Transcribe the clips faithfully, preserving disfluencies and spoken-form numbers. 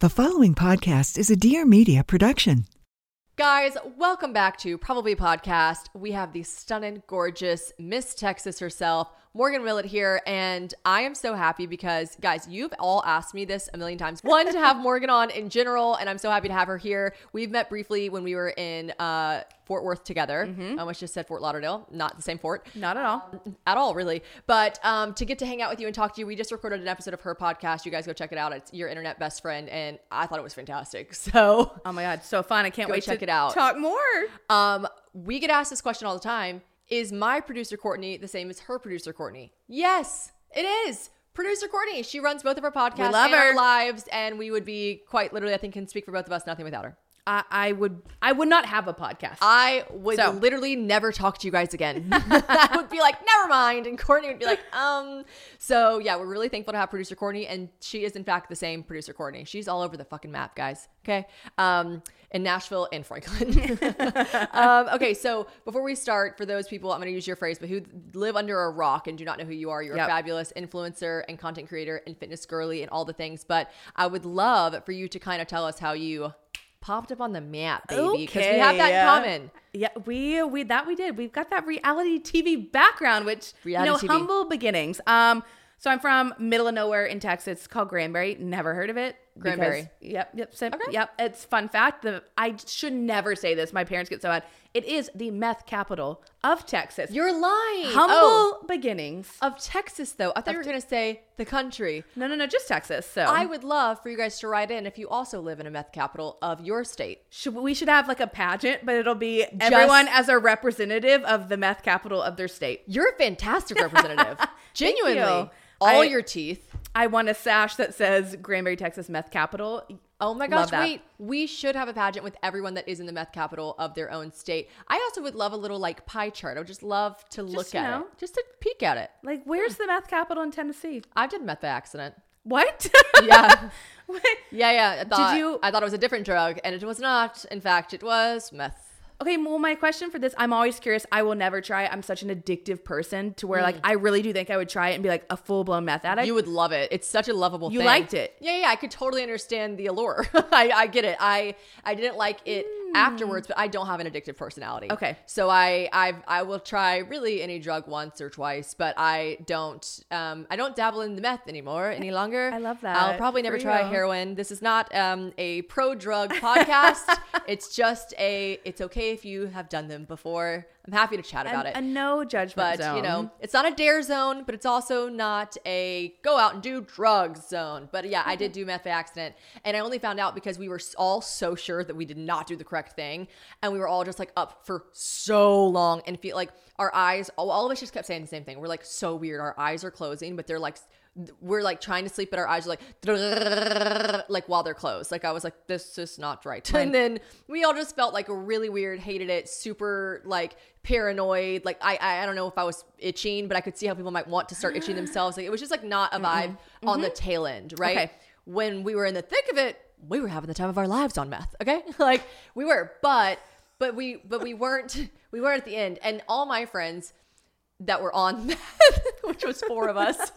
The following podcast is a Dear Media production. Guys, welcome back to Probably Podcast. We have the stunning, gorgeous Miss Texas herself, Morgan Willett here, and I am so happy because, guys, you've all asked me this a million times. One, to have Morgan on in general, and I'm so happy to have her here. We've met briefly when we were in uh, Fort Worth together. Mm-hmm. I almost just said Fort Lauderdale, not the same Fort. Not at all. Um, at all, really. But um, to get to hang out with you and talk to you, we just recorded an episode of her podcast. You guys go check it out. It's Your Internet Best Friend, and I thought it was fantastic. So, oh my God, so fun. I can't wait to check it out. Talk more. Um, we get asked this question all the time. Is my producer Courtney the same as her producer Courtney? Yes, it is. Producer Courtney, she runs both of our podcasts and her. Our lives, and we would be quite literally, I think, can speak for both of us, nothing without her. I, I would I would not have a podcast. I would so. literally never talk to you guys again. I would be like, never mind. And Courtney would be like, um. So yeah, we're really thankful to have producer Courtney. And she is in fact the same producer Courtney. She's all over the fucking map, guys. Okay. Um, in Nashville and Franklin. um, okay. So before we start, for those people, I'm going to use your phrase, but who live under a rock and do not know who you are, you're yep. a fabulous influencer and content creator and fitness girly and all the things. But I would love for you to kind of tell us how you popped up on the map, baby, because okay. we have that in common. Yeah, we we that we did. We've got that reality T V background, which reality you know, T V. Humble beginnings. Um, so I'm from middle of nowhere in Texas. It's called Granbury. Never heard of it. Granbury. Because, yep, yep, same, okay. yep. It's fun fact. The I should never say this. My parents get so mad. It is the meth capital of Texas. You're lying. Humble oh. beginnings of Texas, though. I thought of you were te- going to say the country. No, no, no, just Texas. So I would love for you guys to write in if you also live in a meth capital of your state. Should, we should have like a pageant, but it'll be just everyone as a representative of the meth capital of their state. You're a fantastic representative. Genuinely, you. all I, your teeth. I want a sash that says Granbury, Texas, meth capital. Oh my gosh, wait. We should have a pageant with everyone that is in the meth capital of their own state. I also would love a little like pie chart. I would just love to just, look at know, it. Just to peek at it. Like, where's the meth capital in Tennessee? I did meth by accident. What? Yeah. What? Yeah, yeah. I thought, did you? I thought it was a different drug, and it was not. In fact, it was meth. Okay, well, my question for this, I'm always curious. I will never try it. I'm such an addictive person to where, mm. like, I really do think I would try it and be, like, a full-blown meth addict. You would love it. It's such a lovable you thing. You liked it. Yeah, yeah. I could totally understand the allure. I, I get it. I, I didn't like it mm. afterwards, but I don't have an addictive personality. Okay. So I I've, I will try really any drug once or twice, but I don't um I don't dabble in the meth anymore any longer. I love that. I'll probably never try heroin. This is not um a pro-drug podcast. It's just a, it's okay if you have done them before. I'm happy to chat about a, it. A no judgment but, zone. But, you know, it's not a dare zone, but it's also not a go out and do drugs zone. But yeah, mm-hmm. I did do meth by accident. And I only found out because we were all so sure that we did not do the correct thing. And we were all just like up for so long and feel like our eyes, all, all of us just kept saying the same thing. We're like, so weird. Our eyes are closing, but they're like, we're like trying to sleep, but our eyes are like, like while they're closed. Like I was like, this is not right. And then we all just felt like really weird, hated it, super like paranoid. Like I, I, I don't know if I was itching, but I could see how people might want to start itching themselves. Like it was just like not a vibe mm-hmm. on mm-hmm. the tail end, right? Okay. When we were in the thick of it, we were having the time of our lives on meth. Okay, like we were, but but we but we weren't. We weren't at the end, and all my friends that were on meth, which was four of us.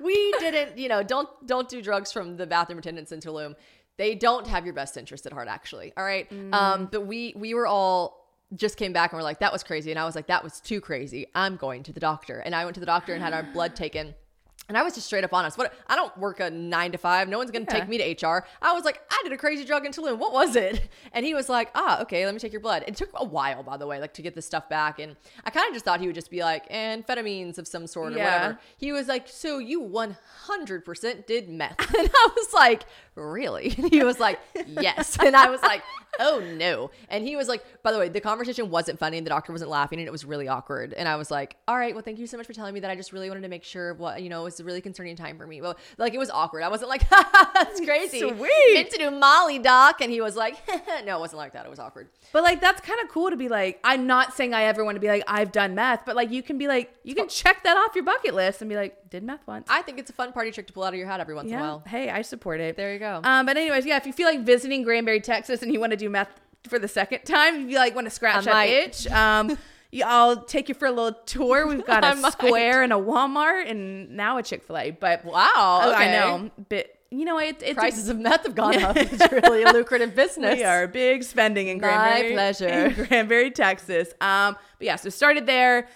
We didn't, you know, don't don't do drugs from the bathroom attendants in Tulum. They don't have your best interest at heart, actually. All right. Mm. Um, but we we were all just came back and we're like, that was crazy. And I was like, that was too crazy. I'm going to the doctor. And I went to the doctor and had our blood taken. And I was just straight up honest. What I don't work a nine to five. No one's going to yeah. take me to H R. I was like, I did a crazy drug in Tulum. What was it? And he was like, ah, okay, let me take your blood. It took a while, by the way, like to get this stuff back. And I kind of just thought he would just be like amphetamines of some sort yeah. or whatever. He was like, so you one hundred percent did meth. And I was like, really? And he was like, yes. And I was like, oh no. And he was like, by the way, the conversation wasn't funny and the doctor wasn't laughing and it was really awkward. And I was like, all right, well, thank you so much for telling me that. I just really wanted to make sure what, you know, it's a really concerning time for me. Well, like it was awkward. I wasn't like, ha, that's crazy. Sweet. Meant to do Molly, doc. And he was like, no, it wasn't like that. It was awkward. But like, that's kind of cool to be like, I'm not saying I ever want to be like, I've done meth, but like, you can be like, you can check that off your bucket list and be like, did meth once. I think it's a fun party trick to pull out of your hat every once yeah. in a while. Hey, I support it. There you go. Um, but anyways, yeah, if you feel like visiting Granbury, Texas, and you want to do meth for the second time, if you like want to scratch that itch, um, I'll take you for a little tour. We've got a Square and a Walmart and now a Chick-fil-A. But wow, okay. I know. But you know, it, it's prices of meth have gone up. It's really a lucrative business. We are big spending in Granbury. My pleasure. In Granbury, Texas. Um, but yeah, so started there.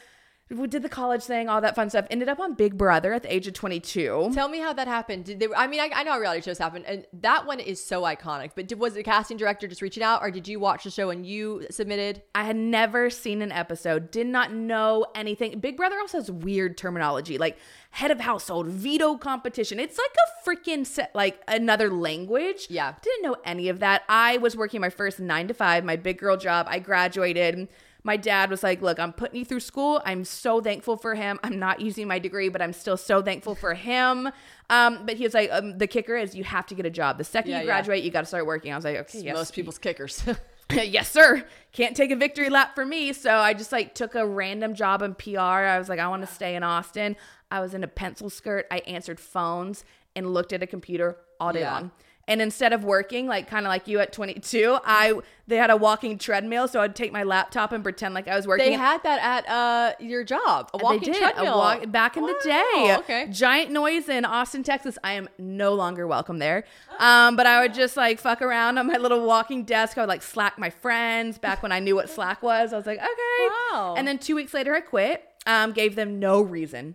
We did the college thing, all that fun stuff. Ended up on Big Brother at the age of twenty-two. Tell me how that happened. Did they? I mean, I, I know how reality shows happen, and that one is so iconic. But did, was the casting director just reaching out, or did you watch the show and you submitted? I had never seen an episode. Did not know anything. Big Brother also has weird terminology, like head of household, veto competition. It's like a freaking set, like another language. Yeah. Didn't know any of that. I was working my first nine to five, my big girl job. I graduated. My dad was like, look, I'm putting you through school. I'm so thankful for him. I'm not using my degree, but I'm still so thankful for him. Um, but he was like, um, the kicker is you have to get a job. The second yeah, you graduate, yeah. you got to start working. I was like, okay, yes. Most people's kickers. Yes, sir. Can't take a victory lap for me. So I just like took a random job in P R. I was like, I want to stay in Austin. I was in a pencil skirt. I answered phones and looked at a computer all day yeah. long. And instead of working, like kind of like you at twenty-two, I they had a walking treadmill. So I'd take my laptop and pretend like I was working. They had that at uh, your job, a walking they did, treadmill. A walk, back in wow, the day. Okay. Giant noise in Austin, Texas. I am no longer welcome there. Um, but I would just like fuck around on my little walking desk. I would like Slack my friends back when I knew what Slack was. I was like, okay. Wow. And then two weeks later, I quit. Um, gave them no reason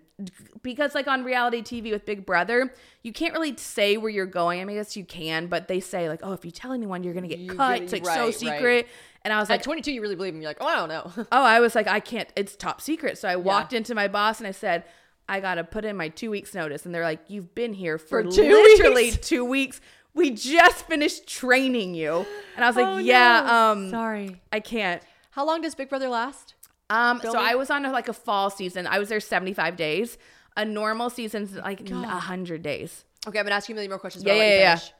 because like on reality T V with Big Brother, you can't really say where you're going. I mean, I guess you can, but they say like, oh, if you tell anyone, you're going to get you cut. Really, it's like right, so secret. Right. And I was like, at twenty-two, you really believe him. You're like, oh, I don't know. Oh, I was like, I can't, it's top secret. So I walked yeah. into my boss and I said, I got to put in my two weeks notice. And they're like, you've been here for, for two literally weeks? two weeks. We just finished training you. And I was like, oh, yeah, no. um, sorry, I can't. How long does Big Brother last? Um, Filming? So I was on a, like a fall season. I was there seventy-five days. A normal season's like one hundred days. Okay, I'm going to ask you a million more questions. Yeah, yeah, yeah. Finish.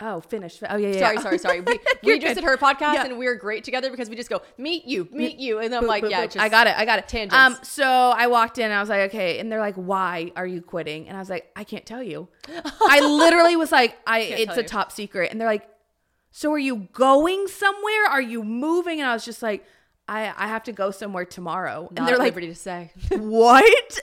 Oh, finish. Oh, yeah, yeah. Sorry, sorry, sorry. We, we just did her podcast yeah. and we we're great together because we just go, meet you, meet you. And I'm boop, like, boop, yeah, boop. Just. I got it. I got it. Tangents. Um, so I walked in and I was like, okay. And they're like, why are you quitting? And I was like, I can't tell you. I literally was like, I. Can't it's a you. top secret. And they're like, so are you going somewhere? Are you moving? And I was just like, I, I have to go somewhere tomorrow. Not and they're like, liberty to say. What?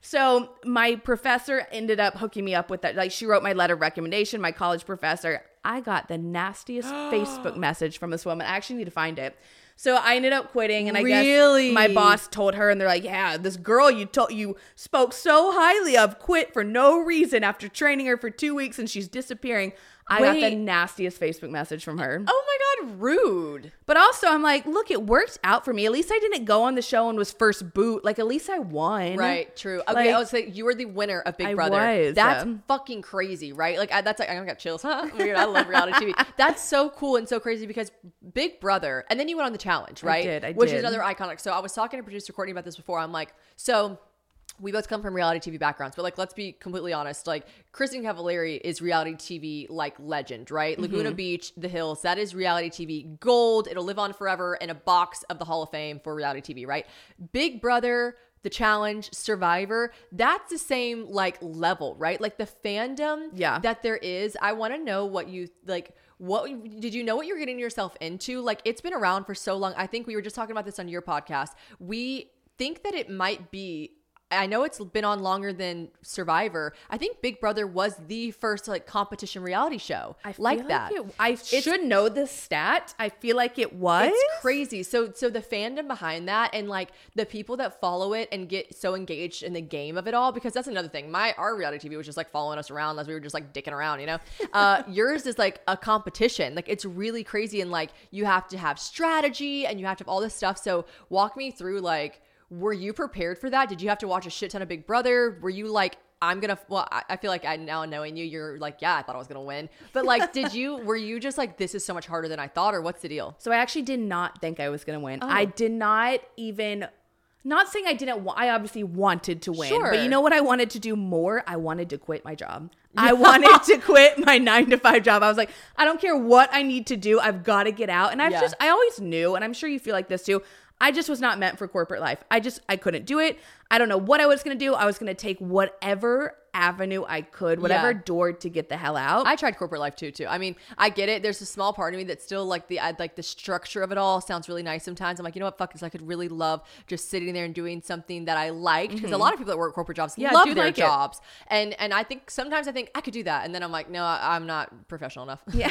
So my professor ended up hooking me up with that. Like she wrote my letter of recommendation, my college professor. I got the nastiest Facebook message from this woman. I actually need to find it. So I ended up quitting, and I really? guess my boss told her, and they're like, yeah, this girl you told you spoke so highly of quit for no reason after training her for two weeks, and she's disappearing. I Wait. got the nastiest Facebook message from her. Oh, my God, rude. But also, I'm like, look, it worked out for me. At least I didn't go on the show and was first boot. Like, at least I won. Right, true. Okay, like, I was like, you were the winner of Big I Brother. Was, that's yeah. fucking crazy, right? Like, I, that's like, I got chills, huh? Weird, I love reality T V. That's so cool and so crazy because Big Brother, and then you went on The Challenge, right? I did, I Which did. Which is another iconic. So I was talking to producer Courtney about this before. I'm like, so... we both come from reality T V backgrounds, but like, let's be completely honest. Like, Kristen Cavallari is reality T V like legend, right? Mm-hmm. Laguna Beach, The Hills, that is reality T V gold. It'll live on forever in a box of the Hall of Fame for reality T V, right? Big Brother, The Challenge, Survivor, that's the same like level, right? Like the fandom yeah. that there is. I want to know what you like. What did you know what you're getting yourself into? Like, it's been around for so long. I think we were just talking about this on your podcast. We think that it might be I know it's been on longer than Survivor. I think Big Brother was the first like competition reality show I feel like that. Like it, I it's, should know this stat. I feel like it was. It's crazy. So so the fandom behind that and like the people that follow it and get so engaged in the game of it all, because that's another thing. My our reality T V was just like following us around as we were just like dicking around, you know. Uh, yours is like a competition. Like it's really crazy, and like you have to have strategy and you have to have all this stuff. So walk me through like, were you prepared for that? Did you have to watch a shit ton of Big Brother? Were you like, I'm going to, well, I feel like I now knowing you, you're like, yeah, I thought I was going to win. But like, did you, were you just like, this is so much harder than I thought, or what's the deal? So I actually did not think I was going to win. Oh. I did not even, not saying I didn't, wa- I obviously wanted to win, sure. But you know what I wanted to do more? I wanted to quit my job. I wanted to quit my nine to five job. I was like, I don't care what I need to do. I've got to get out. And I've yeah. just, I always knew, and I'm sure you feel like this too, I just was not meant for corporate life. I just, I couldn't do it. I don't know what I was going to do. I was going to take whatever avenue I could, whatever yeah. door to get the hell out. I tried corporate life too, too. I mean, I get it. There's a small part of me that's still like the, like the structure of it all sounds really nice sometimes. I'm like, you know what, fuck this. I could really love just sitting there and doing something that I liked. Because mm-hmm. a lot of people that work corporate jobs yeah, love their like jobs. It. And and I think sometimes I think I could do that. And then I'm like, no, I, I'm not professional enough. Yeah.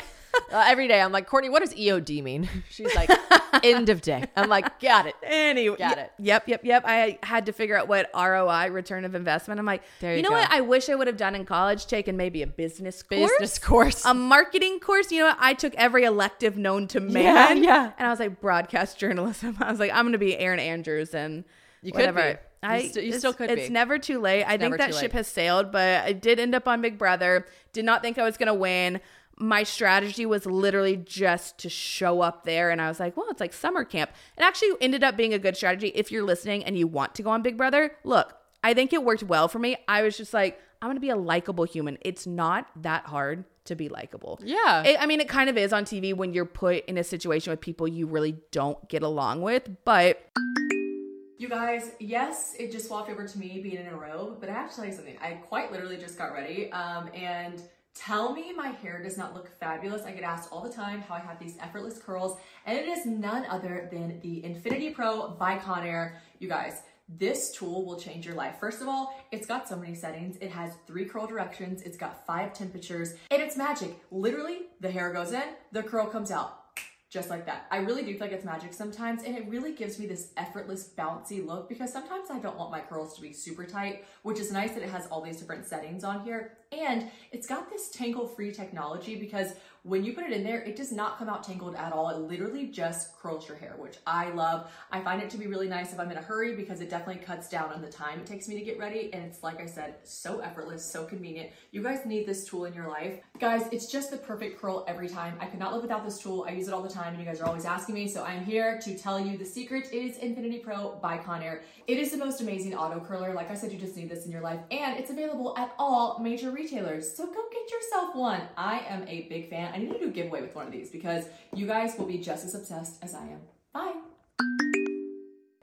Uh, every day I'm like, Courtney, what does E O D mean? She's like, end of day. I'm like, got it. Anyway, got it. Yep, yep, yep. I had to figure out what R O I, return of investment. I'm like, there you, you know go. What? I wish I would have done in college, taken maybe a business course, business course, a marketing course. You know what? I took every elective known to man. Yeah, yeah. And I was like, broadcast journalism. I was like, I'm going to be Aaron Andrews and you whatever. Could be. I, you, st- you still could it's be. It's never too late. It's I think that ship has sailed, but I did end up on Big Brother. Did not think I was going to win. My strategy was literally just to show up there. And I was like, well, it's like summer camp. It actually ended up being a good strategy. If you're listening and you want to go on Big Brother, look, I think it worked well for me. I was just like, I'm going to be a likable human. It's not that hard to be likable. Yeah. It, I mean, it kind of is on T V when you're put in a situation with people you really don't get along with, but... You guys, yes, it just swapped over to me being in a robe, but I have to tell you something. I quite literally just got ready um, and... Tell me my hair does not look fabulous. I get asked all the time how I have these effortless curls, and it is none other than the Infinity Pro by Conair. You guys, this tool will change your life. First of all, it's got so many settings. It has three curl directions. It's got five temperatures, and it's magic. Literally, the hair goes in, the curl comes out. Just like that. I really do feel like it's magic sometimes, and it really gives me this effortless, bouncy look, because sometimes I don't want my curls to be super tight, which is nice that it has all these different settings on here. And it's got this tangle-free technology, because when you put it in there, it does not come out tangled at all. It literally just curls your hair, which I love. I find it to be really nice if I'm in a hurry, because it definitely cuts down on the time it takes me to get ready. And it's, like I said, so effortless, so convenient. You guys need this tool in your life. Guys, it's just the perfect curl every time. I could not live without this tool. I use it all the time, and you guys are always asking me. So I'm here to tell you the secret is Infinity Pro by Conair. It is the most amazing auto curler. Like I said, you just need this in your life. And it's available at all major retailers. So go get yourself one. I am a big fan. I need to do a giveaway with one of these, because you guys will be just as obsessed as I am. Bye.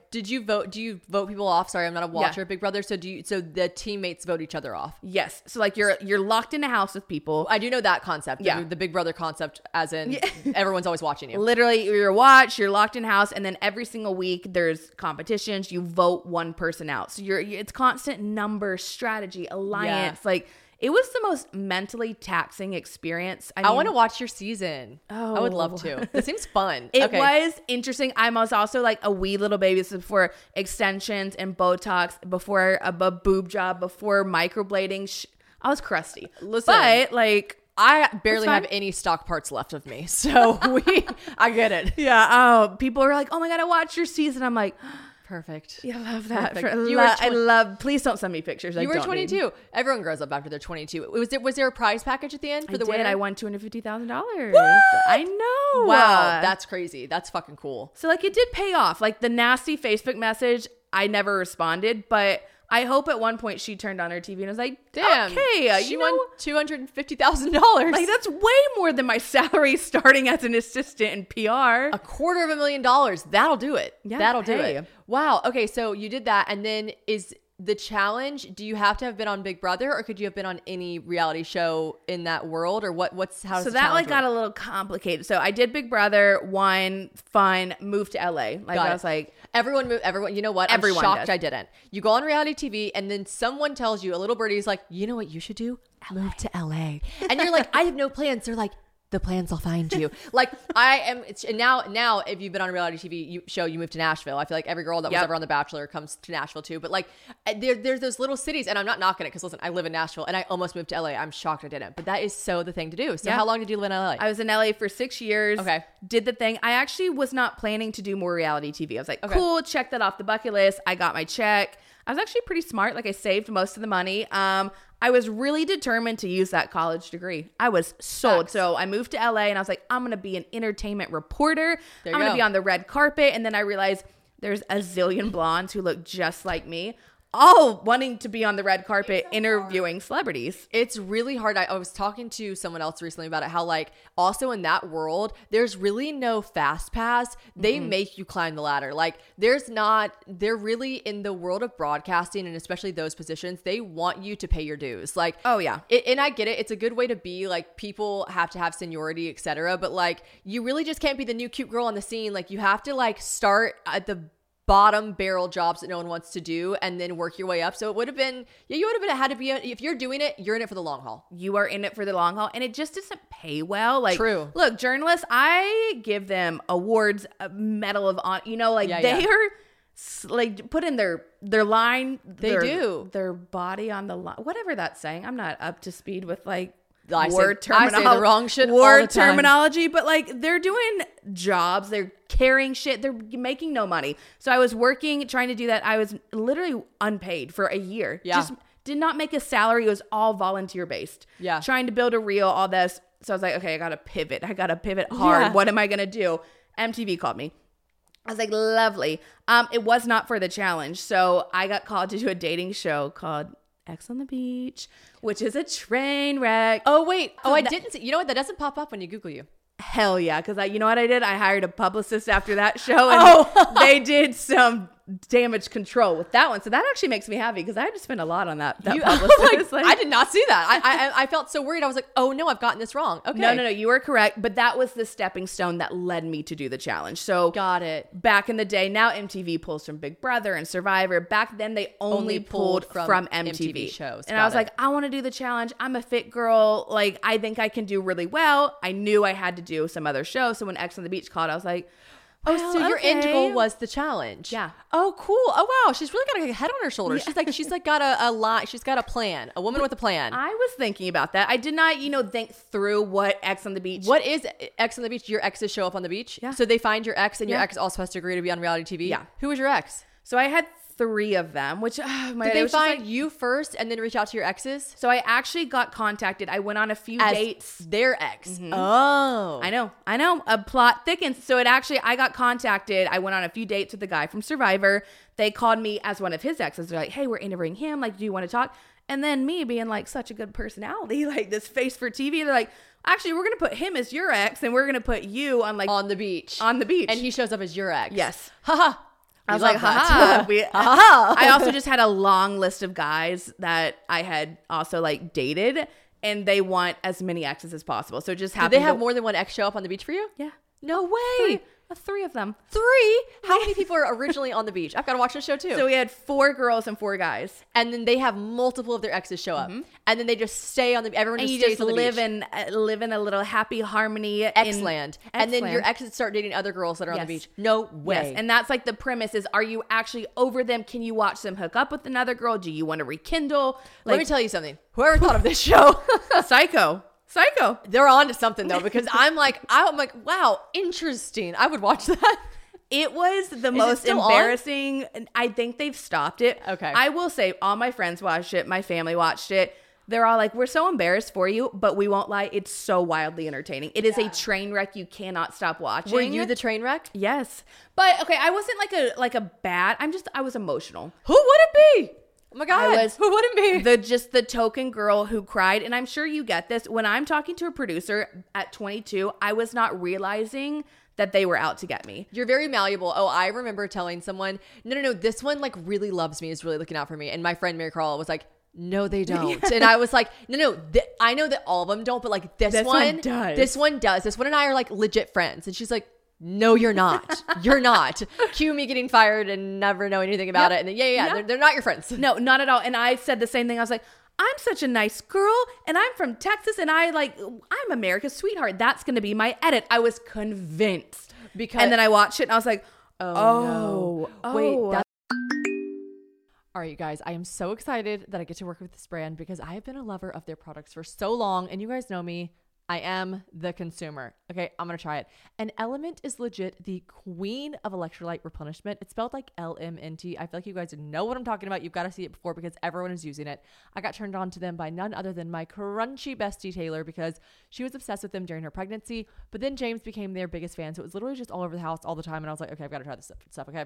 Did you vote? Do you vote people off? Sorry, I'm not a watcher of yeah. Big Brother. So do you, so the teammates vote each other off? Yes. So like you're you're locked in a house with people. I do know that concept. Yeah. The, the Big Brother concept, as in yeah. everyone's always watching you. Literally, you're watched, you're locked in a house, and then every single week there's competitions. You vote one person out. So you're it's constant number, strategy, alliance, yeah. like. It was the most mentally taxing experience. I, mean, I want to watch your season. Oh, I would love to. It seems fun. It okay. was interesting. I was also like a wee little baby. This is before extensions and Botox, before a, a boob job, before microblading. Sh- I was crusty. Listen, but like I barely have any stock parts left of me, so we. I get it. Yeah. Oh, people are like, "Oh my god, I watched your season." I'm like. Perfect. You love that. For, you lo- tw- I love. Please don't send me pictures. I you were don't twenty-two. Need. Everyone grows up after they're twenty-two. Was there was there a prize package at the end for I the did. Winner? I won two hundred fifty thousand dollars. I know. Wow, that's crazy. That's fucking cool. So like, it did pay off. Like the nasty Facebook message, I never responded, but. I hope at one point she turned on her T V and was like, damn, okay, she you won two hundred fifty thousand dollars. Like, that's way more than my salary starting as an assistant in P R. A quarter of a million dollars. That'll do it. Yeah, That'll hey. do it. Wow. Okay. So you did that. And then is The Challenge, do you have to have been on Big Brother, or could you have been on any reality show in that world, or what? What's how? So that like work? Got a little complicated. So I did Big Brother, won, fun, moved to L A. Like got I it. was like, everyone moved. Everyone, you know what? Everyone I'm shocked does. I didn't. You go on reality T V, and then someone tells you, a little birdie's like, you know what you should do? L A. Move to L A. And you're like, I have no plans. They're like, the plans will find you. Like I am it's, and now now if you've been on a reality T V you, show, you move to Nashville. I feel like every girl that yep. was ever on The Bachelor comes to Nashville too. But like there, there's those little cities, and I'm not knocking it because listen, I live in Nashville and I almost moved to L A. I'm shocked I didn't. But that is so the thing to do. So yeah. How long did you live in L A? I was in L A for six years. Okay. Did the thing. I actually was not planning to do more reality T V. I was like, okay. Cool, check that off the bucket list. I got my check. I was actually pretty smart. Like I saved most of the money. Um, I was really determined to use that college degree. I was sold. Facts. So I moved to L A and I was like, I'm going to be an entertainment reporter. I'm going to be on the red carpet. And then I realized there's a zillion blondes who look just like me, all wanting to be on the red carpet so interviewing hard. Celebrities. It's really hard. I, I was talking to someone else recently about it, how like also in that world, there's really no fast pass. They mm-hmm. make you climb the ladder. Like there's not, they're really in the world of broadcasting and especially those positions, they want you to pay your dues. Like, oh yeah. It, and I get it. It's a good way to be like, people have to have seniority, et cetera. But like, you really just can't be the new cute girl on the scene. Like you have to like start at the bottom barrel jobs that no one wants to do and then work your way up. So it would have been, yeah, you would have been, it had to be, if you're doing it, you're in it for the long haul. You are in it for the long haul. And it just doesn't pay well. Like, true. Look, journalists, I give them awards, a medal of honor, you know, like yeah, they yeah. are like put in their, their line. They their, do. Their body on the line, whatever that's saying. I'm not up to speed with like I word say, terminology. I say the wrong shit word all the time. Terminology, but like they're doing jobs, they're carrying shit, they're making no money. So I was working, trying to do that. I was literally unpaid for a year. Yeah. Just did not make a salary. It was all volunteer based. Yeah. Trying to build a reel, all this. So I was like, okay, I gotta pivot. I gotta pivot hard. Yeah. What am I gonna do? M T V called me. I was like, lovely. Um, it was not for The Challenge. So I got called to do a dating show called Ex on the Beach, which is a train wreck. Oh, wait. Oh, I didn't see. You know what? That doesn't pop up when you Google you. Hell yeah. Because I, you know what I did? I hired a publicist after that show and oh. they did some damage control with that one. So that actually makes me happy because I had to spend a lot on that, that you, publicist. I, like, like, I did not see that. I, I I felt so worried. I was like, oh no, I've gotten this wrong. Okay. No, no, no. You were correct. But that was the stepping stone that led me to do The Challenge. So got it. Back in the day, now M T V pulls from Big Brother and Survivor. Back then they only, only pulled, pulled from, from M T V. M T V shows. And got I was it. like, I want to do The Challenge. I'm a fit girl. Like I think I can do really well. I knew I had to do some other show. So when Ex on the Beach called, I was like, oh, so okay. Your end goal was The Challenge. Yeah. Oh, cool. Oh, wow. She's really got a head on her shoulders. Yeah. She's like, she's like got a, a lot. She's got a plan. A woman but with a plan. I was thinking about that. I did not, you know, think through what Ex on the Beach. What is Ex on the Beach? Your exes show up on the beach. Yeah. So they find your ex and yeah. your ex also has to agree to be on reality T V. Yeah. Who was your ex? So I had three of them, which oh my did God, they find like, you first and then reach out to your exes? So I actually got contacted. I went on a few as dates. Their ex. Mm-hmm. Oh, I know, I know. A plot thickens. So it actually, I got contacted. I went on a few dates with the guy from Survivor. They called me as one of his exes. They're like, "Hey, we're interviewing him. Like, do you want to talk?" And then me being like such a good personality, like this face for T V. They're like, actually, we're going to put him as your ex, and we're going to put you on like on the beach, on the beach, and he shows up as your ex. Yes. Ha ha. I was like, ha ha. I also just had a long list of guys that I had also like dated, and they want as many exes as possible. So it just happened. Did they have to- more than one ex show up on the beach for you? Yeah. No way. Three, uh, three of them. Three? How many people are originally on the beach? I've got to watch this show too. So we had four girls and four guys, and then they have multiple of their exes show up, mm-hmm. and then they just stay on the. Everyone just and you stays just on the live beach. in uh, live in a little happy harmony ex land, and then your exes start dating other girls that are yes. on the beach. No way. Yes. And that's like the premise is: are you actually over them? Can you watch them hook up with another girl? Do you want to rekindle? Like, let me tell you something. Whoever thought of this show, psycho. Psycho. They're on to something though, because I'm like, I'm like, wow, interesting. I would watch that. It was the Is most embarrassing. On? I think they've stopped it. Okay. I will say all my friends watched it. My family watched it. They're all like, we're so embarrassed for you, but we won't lie. It's so wildly entertaining. It is yeah. a train wreck. You cannot stop watching. Were you the train wreck? Yes. But okay. I wasn't like a, like a bad, I'm just, I was emotional. Who would it be? Oh my God, I was who wouldn't be? The, just the token girl who cried. And I'm sure you get this. When I'm talking to a producer at twenty-two, I was not realizing that they were out to get me. You're very malleable. Oh, I remember telling someone, no, no, no, this one like really loves me, is really looking out for me. And my friend Mary Carl was like, no, they don't. Yeah. And I was like, no, no, th- I know that all of them don't, but like this, this one, one does. This one does. This one and I are like legit friends. And she's like, no, you're not. You're not. Cue me getting fired and never know anything about yep. it. And then, yeah, yeah, yeah. They're, they're not your friends. No, not at all. And I said the same thing. I was like, I'm such a nice girl and I'm from Texas and I like, I'm America's sweetheart. That's going to be my edit. I was convinced. Because, and then I watched it and I was like, oh, oh no. Wait, oh. That's- All right, you guys, I am so excited that I get to work with this brand because I have been a lover of their products for so long. And you guys know me. I am the consumer. Okay, I'm going to try it. And Element is legit the queen of electrolyte replenishment. It's spelled like L M N T. I feel like you guys know what I'm talking about. You've got to see it before because everyone is using it. I got turned on to them by none other than my crunchy bestie, Taylor, because she was obsessed with them during her pregnancy. But then James became their biggest fan. So it was literally just all over the house all the time. And I was like, okay, I've got to try this stuff, okay?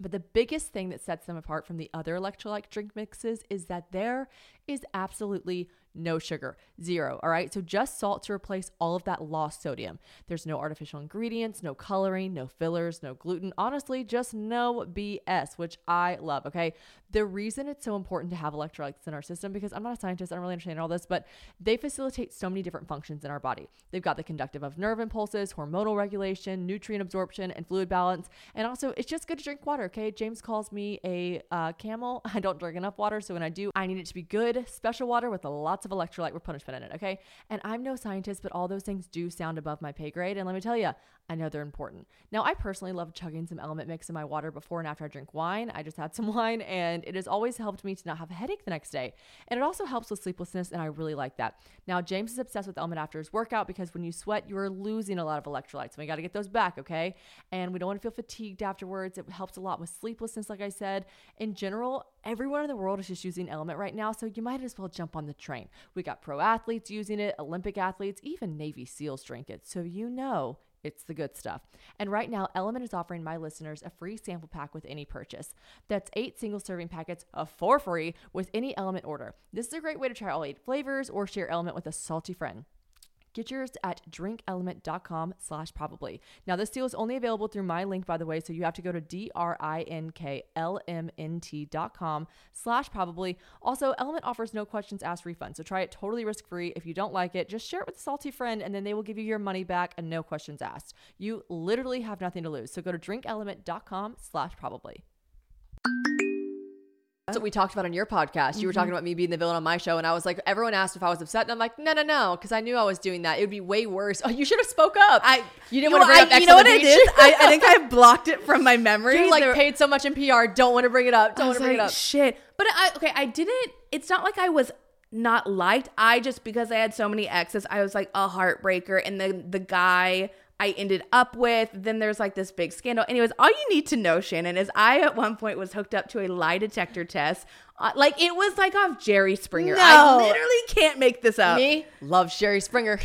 But the biggest thing that sets them apart from the other electrolyte drink mixes is that there is absolutely no sugar, zero, all right? So just salt to replace all of that lost sodium. There's no artificial ingredients, no coloring, no fillers, no gluten, honestly, just no B S, which I love, okay? The reason it's so important to have electrolytes in our system, because I'm not a scientist, I don't really understand all this, but they facilitate so many different functions in our body. They've got the conductive of nerve impulses, hormonal regulation, nutrient absorption, and fluid balance. And also, it's just good to drink water, okay? James calls me a uh, camel. I don't drink enough water, so when I do, I need it to be good, special water with lots of electrolyte replenishment in it, okay? And I'm no scientist, but all those things do sound above my pay grade. And let me tell you, I know they're important. Now, I personally love chugging some Element Mix in my water before and after I drink wine. I just had some wine and it has always helped me to not have a headache the next day. And it also helps with sleeplessness and I really like that. Now, James is obsessed with Element after his workout because when you sweat, you're losing a lot of electrolytes and we got to get those back, okay? And we don't want to feel fatigued afterwards. It helps a lot with sleeplessness, like I said. In general, everyone in the world is just using Element right now, so you might as well jump on the train. We got pro athletes using it, Olympic athletes, even Navy SEALs drink it. So you know it's the good stuff. And right now, Element is offering my listeners a free sample pack with any purchase. That's eight single serving packets of for free with any Element order. This is a great way to try all eight flavors or share Element with a salty friend. Get yours at drinkelement.com slash probably. Now, this deal is only available through my link, by the way, so you have to go to D R I N K L M N T dot com slash probably. Also, Element offers no questions asked refund, so try it totally risk-free. If you don't like it, just share it with a salty friend, and then they will give you your money back and no questions asked. You literally have nothing to lose, so go to drinkelement.com slash probably. That's what we talked about on your podcast. You mm-hmm. were talking about me being the villain on my show. And I was like, everyone asked if I was upset. And I'm like, no, no, no. Because I knew I was doing that. It would be way worse. Oh, you should have spoke up. I, you didn't you want to bring I, up Ex You know what it is? I, I think I blocked it from my memory. You like there, paid so much in P R. Don't want to bring it up. Don't want to bring like, it up. Shit. But I, okay, I didn't. It's not like I was not liked. I just, because I had so many exes, I was like a heartbreaker. And then the guy I ended up with, then there's like this big scandal. Anyways, all you need to know, Shannon, is I at one point was hooked up to a lie detector test. Uh, like it was like off Jerry Springer. No. I literally can't make this up. Me loves Jerry Springer.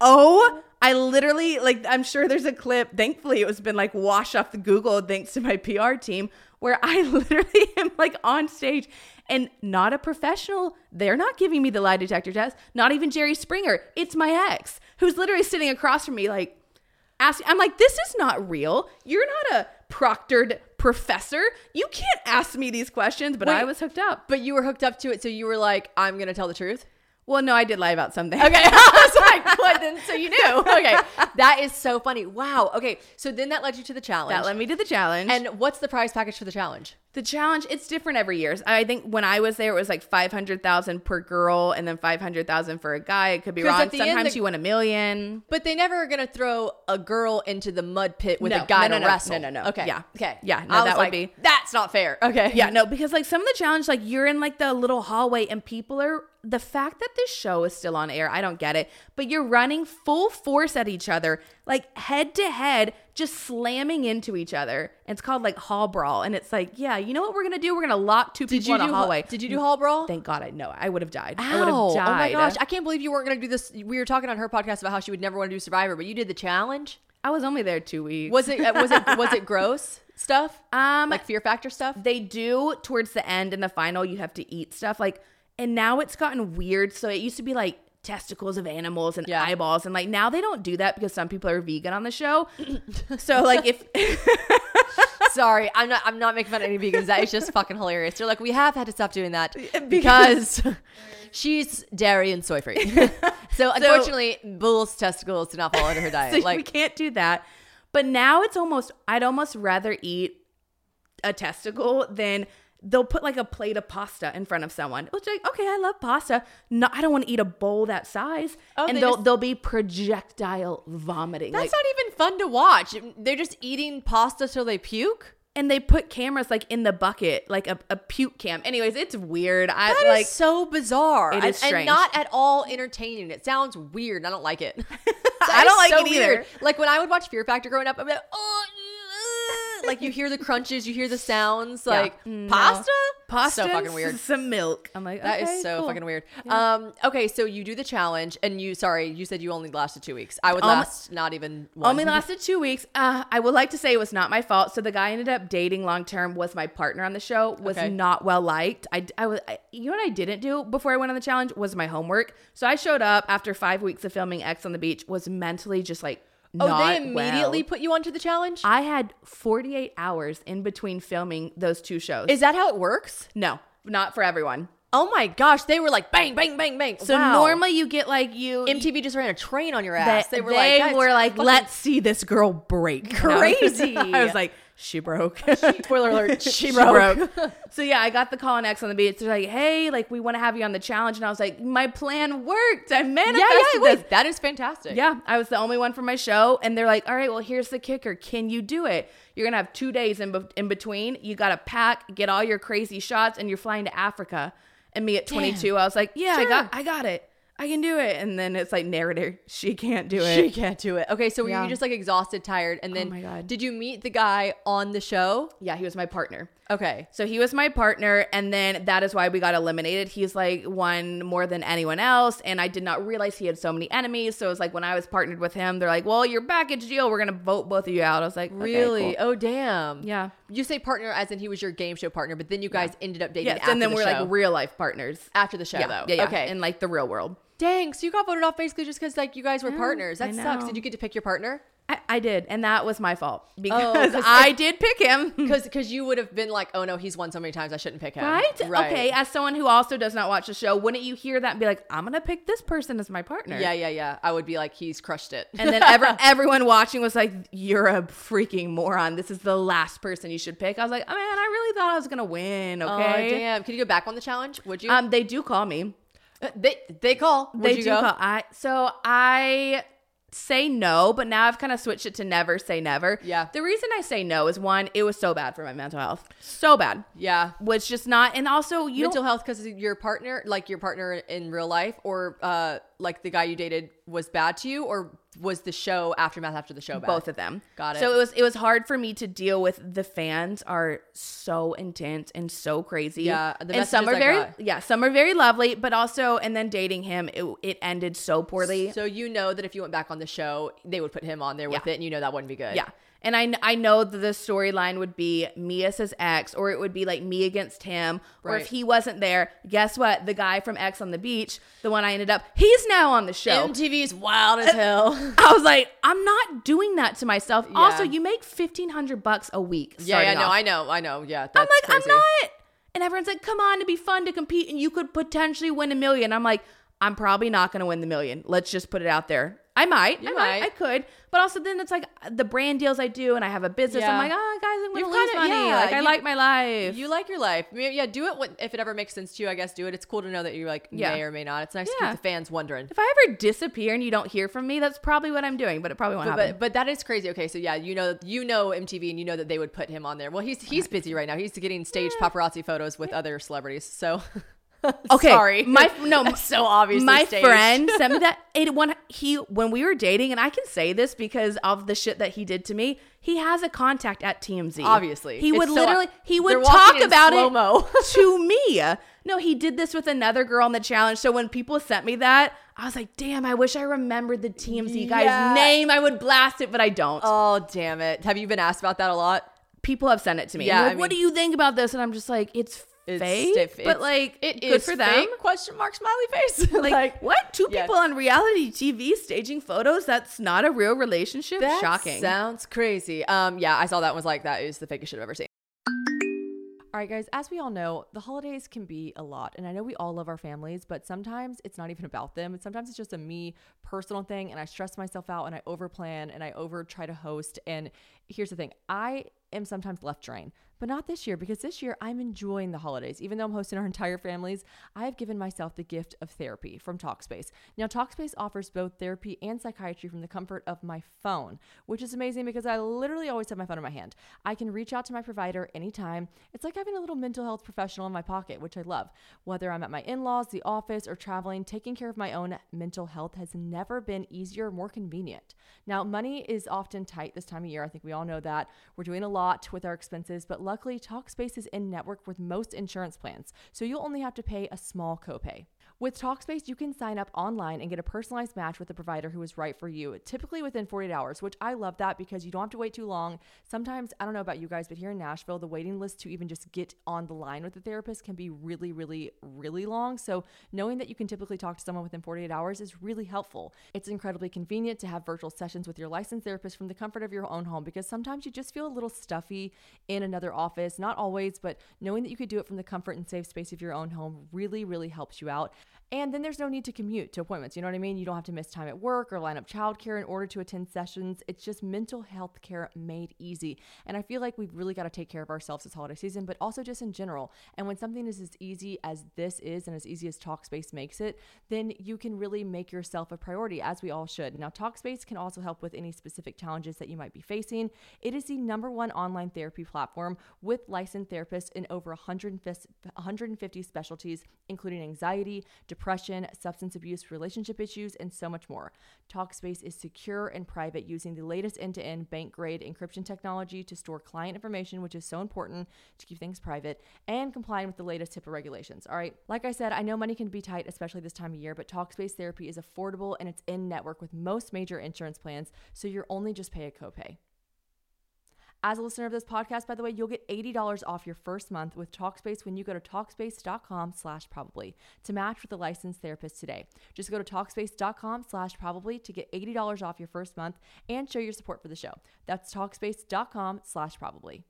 Oh, I literally like, I'm sure there's a clip. Thankfully it was been like wash off the Google thanks to my P R team, where I literally am like on stage and not a professional. They're not giving me the lie detector test. Not even Jerry Springer. It's my ex who's literally sitting across from me like, Ask, I'm like, this is not real. You're not a proctored professor. You can't ask me these questions, but Wait, I was hooked up. But you were hooked up to it. So you were like, I'm going to tell the truth. Well, no, I did lie about something. Okay. I was like, what then? So you knew. Okay. That is so funny. Wow. Okay. So then that led you to the challenge. That led me to the challenge. And what's the prize package for the challenge? The challenge, it's different every year. I think when I was there, it was like five hundred thousand per girl and then five hundred thousand for a guy. It could be wrong. Sometimes the, you win a million. But they never are going to throw a girl into the mud pit with no, a guy no, no, to no, wrestle. No, no, no. Okay. Yeah. Okay. Yeah. No, I that would like, be. That's not fair. Okay. Yeah. No, because like some of the challenge, like you're in like the little hallway and people are, the fact that this show is still on air, I don't get it, but you're running full force at each other, like head to head, just slamming into each other. It's called like hall brawl. And it's like, yeah, you know what we're going to do? We're going to lock two people in a hallway. Did you do hall brawl? Thank God I know. I would have died. Ow. I would have died. Oh my gosh. I can't believe you weren't going to do this. We were talking on her podcast about how she would never want to do Survivor, but you did the challenge. I was only there two weeks. Was it, was it, was it gross? stuff? Um, like Fear Factor stuff? They do towards the end in the final. You have to eat stuff. Like, and now it's gotten weird. So it used to be like testicles of animals and yeah. eyeballs, and like now they don't do that because some people are vegan on the show. So like if sorry, I'm not I'm not making fun of any vegans. That is just fucking hilarious. They're like, we have had to stop doing that because she's dairy and soy free. So unfortunately, so, bull's testicles do not fall into her diet. So like we can't do that. But now it's almost I'd almost rather eat a testicle than they'll put like a plate of pasta in front of someone. It's like, okay, I love pasta. No, I don't want to eat a bowl that size. Oh, and they'll just, they'll be projectile vomiting. That's like, not even fun to watch. They're just eating pasta till they puke. And they put cameras like in the bucket, like a, a puke cam. Anyways, it's weird. I, that like, is so bizarre. It is strange. And not at all entertaining. It sounds weird. And I don't like it. I don't like so it either. Weird. Like when I would watch Fear Factor growing up, I'd be like, oh, like you hear the crunches, you hear the sounds, like yeah. pasta, pasta, so fucking weird. Some milk. I'm like, that okay, is so cool. fucking weird. Yeah. Um, okay, so you do the challenge, and you, sorry, you said you only lasted two weeks. I would um, last not even one. Only lasted two weeks. Uh, I would like to say it was not my fault. So the guy I ended up dating long term was my partner on the show. Was okay. not well liked. I, I was, I, you know what I didn't do before I went on the challenge was my homework. So I showed up after five weeks of filming Ex on the Beach. Was mentally just like. Oh, not they immediately well. Put you onto the challenge? I had forty-eight hours in between filming those two shows. Is that how it works? No, not for everyone. Oh my gosh, they were like bang, bang, bang, bang. So wow. normally you get like you... M T V just ran a train on your ass. They, they were they like, were like let's see this girl break. Crazy. I was like, she broke. She, spoiler alert, she, she broke. broke. So yeah, I got the call on Ex on the Beach. They're like, hey, like we want to have you on the challenge. And I was like, my plan worked. I manifested yeah, yeah, wait, this. That is fantastic. Yeah, I was the only one from my show. And they're like, all right, well, here's the kicker. Can you do it? You're going to have two days in, be- in between. You got to pack, get all your crazy shots, and you're flying to Africa. And me at twenty-two, damn. I was like, yeah, sure. I got I got it. I can do it. And then it's like narrator. She can't do it. She can't do it. Okay. So were yeah. you just like exhausted, tired? And then oh my God. Did you meet the guy on the show? Yeah. He was my partner. Okay. So he was my partner. And then that is why we got eliminated. He's like one more than anyone else. And I did not realize he had so many enemies. So it was like when I was partnered with him, they're like, well, you're package deal. We're going to vote both of you out. I was like, okay, really? Cool. Oh, damn. Yeah. You say partner as in he was your game show partner, but then you guys yeah. ended up dating yes, after the show. And then the we're show. Like real life partners. After the show yeah. though. Yeah, yeah. Okay. In like the real world. Dang, so you got voted off basically just because like you guys were oh, partners. That sucks. Did you get to pick your partner? I, I did, and that was my fault because oh, I did pick him. Because you would have been like, oh no, he's won so many times, I shouldn't pick him. Right? right? Okay, as someone who also does not watch the show, wouldn't you hear that and be like, I'm going to pick this person as my partner? Yeah, yeah, yeah. I would be like, he's crushed it. And then ever, everyone watching was like, you're a freaking moron. This is the last person you should pick. I was like, oh man, I really thought I was going to win, okay? Oh, damn. Could you go back on the challenge? Would you? Um, They do call me. They they call. Would they you do go? Call. I so I say no, but now I've kind of switched it to never say never. Yeah. The reason I say no is one, it was so bad for my mental health, so bad. Yeah. Was just not, and also you mental health because your partner, like your partner in real life, or uh, like the guy you dated was bad to you, or was the show aftermath after the show bad? Both of them. Got it. So it was it was hard for me to deal with. The fans are so intense and so crazy. Yeah. The and some are I very got. yeah, some are very lovely, but also and then dating him, it it ended so poorly. So you know that if you went back on the show, they would put him on there with yeah. it, and you know that wouldn't be good. Yeah. And I, I know that the storyline would be me as his ex, or it would be like me against him. Right. Or if he wasn't there, guess what? The guy from Ex on the Beach, the one I ended up, he's now on the show. M T V's wild as hell. I was like, I'm not doing that to myself. Yeah. Also, you make fifteen hundred bucks a week. Yeah, yeah, no, off. I know, I know. Yeah, that's I'm like, crazy. I'm not. And everyone's like, come on, it'd be fun to compete and you could potentially win a million. I'm like, I'm probably not going to win the million. Let's just put it out there. I might, you I might, might, I could, but also then it's like the brand deals I do, and I have a business. Yeah. I'm like, oh guys, I'm gonna You've lose money. Yeah, like you, I like my life. You like your life. I mean, yeah, do it when, if it ever makes sense to you. I guess do it. It's cool to know that you like yeah. may or may not. It's nice yeah. to keep the fans wondering. If I ever disappear and you don't hear from me, that's probably what I'm doing, but it probably won't but, happen. But, but that is crazy. Okay, so yeah, you know, you know M T V, and you know that they would put him on there. Well, he's he's busy right now. He's getting staged yeah. paparazzi photos with yeah. other celebrities. So. Okay, sorry. My no, that's so obviously my staged. Friend sent me that it when he when we were dating, and I can say this because of the shit that he did to me. He has a contact at T M Z. Obviously, he it's would so, literally he would talk about slow-mo. It to me. No, he did this with another girl on the challenge. So when people sent me that, I was like, damn, I wish I remembered the T M Z yeah. guy's name. I would blast it, but I don't. Oh, damn it! Have you been asked about that a lot? people have sent it to me. Yeah, like, I mean, what do you think about this? And I'm just like, it's It's fake, stiff. But it's, like, it good is for them. Fake, question mark, smiley face. like, like, what? Two yes. people on reality T V staging photos? That's not a real relationship? That Shocking. Sounds crazy. Um, yeah, I saw that and was like, that is the fakest shit I've ever seen. All right, guys, as we all know, the holidays can be a lot. And I know we all love our families, but sometimes it's not even about them. Sometimes it's just a me personal thing. And I stress myself out and I overplan and I over try to host. And here's the thing. I am sometimes left drained. But not this year, because this year I'm enjoying the holidays. Even though I'm hosting our entire families, I have given myself the gift of therapy from Talkspace. Now, Talkspace offers both therapy and psychiatry from the comfort of my phone, which is amazing because I literally always have my phone in my hand. I can reach out to my provider anytime. It's like having a little mental health professional in my pocket, which I love. Whether I'm at my in-laws, the office, or traveling, taking care of my own mental health has never been easier or more convenient. Now, money is often tight this time of year. I think we all know that. We're doing a lot with our expenses, but luckily, Talkspace is in-network with most insurance plans, so you'll only have to pay a small copay. With Talkspace, you can sign up online and get a personalized match with a provider who is right for you, typically within forty-eight hours, which I love that because you don't have to wait too long. Sometimes, I don't know about you guys, but here in Nashville, the waiting list to even just get on the line with a therapist can be really, really, really long. So knowing that you can typically talk to someone within forty-eight hours is really helpful. It's incredibly convenient to have virtual sessions with your licensed therapist from the comfort of your own home because sometimes you just feel a little stuffy in another office. Not always, but knowing that you could do it from the comfort and safe space of your own home really, really helps you out. And then there's no need to commute to appointments. You know what I mean? You don't have to miss time at work or line up childcare in order to attend sessions. It's just mental health care made easy. And I feel like we've really got to take care of ourselves this holiday season, but also just in general. And when something is as easy as this is and as easy as Talkspace makes it, then you can really make yourself a priority, as we all should. Now, Talkspace can also help with any specific challenges that you might be facing. It is the number one online therapy platform with licensed therapists in over one hundred fifty specialties, including anxiety, depression, substance abuse, relationship issues, and so much more. Talkspace is secure and private using the latest end-to-end bank-grade encryption technology to store client information, which is so important to keep things private, and complying with the latest HIPAA regulations. All right, like I said, I know money can be tight, especially this time of year, but Talkspace therapy is affordable and it's in-network with most major insurance plans, so you're only just pay a copay. As a listener of this podcast, by the way, you'll get eighty dollars off your first month with Talkspace when you go to Talkspace.com slash probably to match with a licensed therapist today. Just go to Talkspace.com slash probably to get eighty dollars off your first month and show your support for the show. That's Talkspace.com slash probably.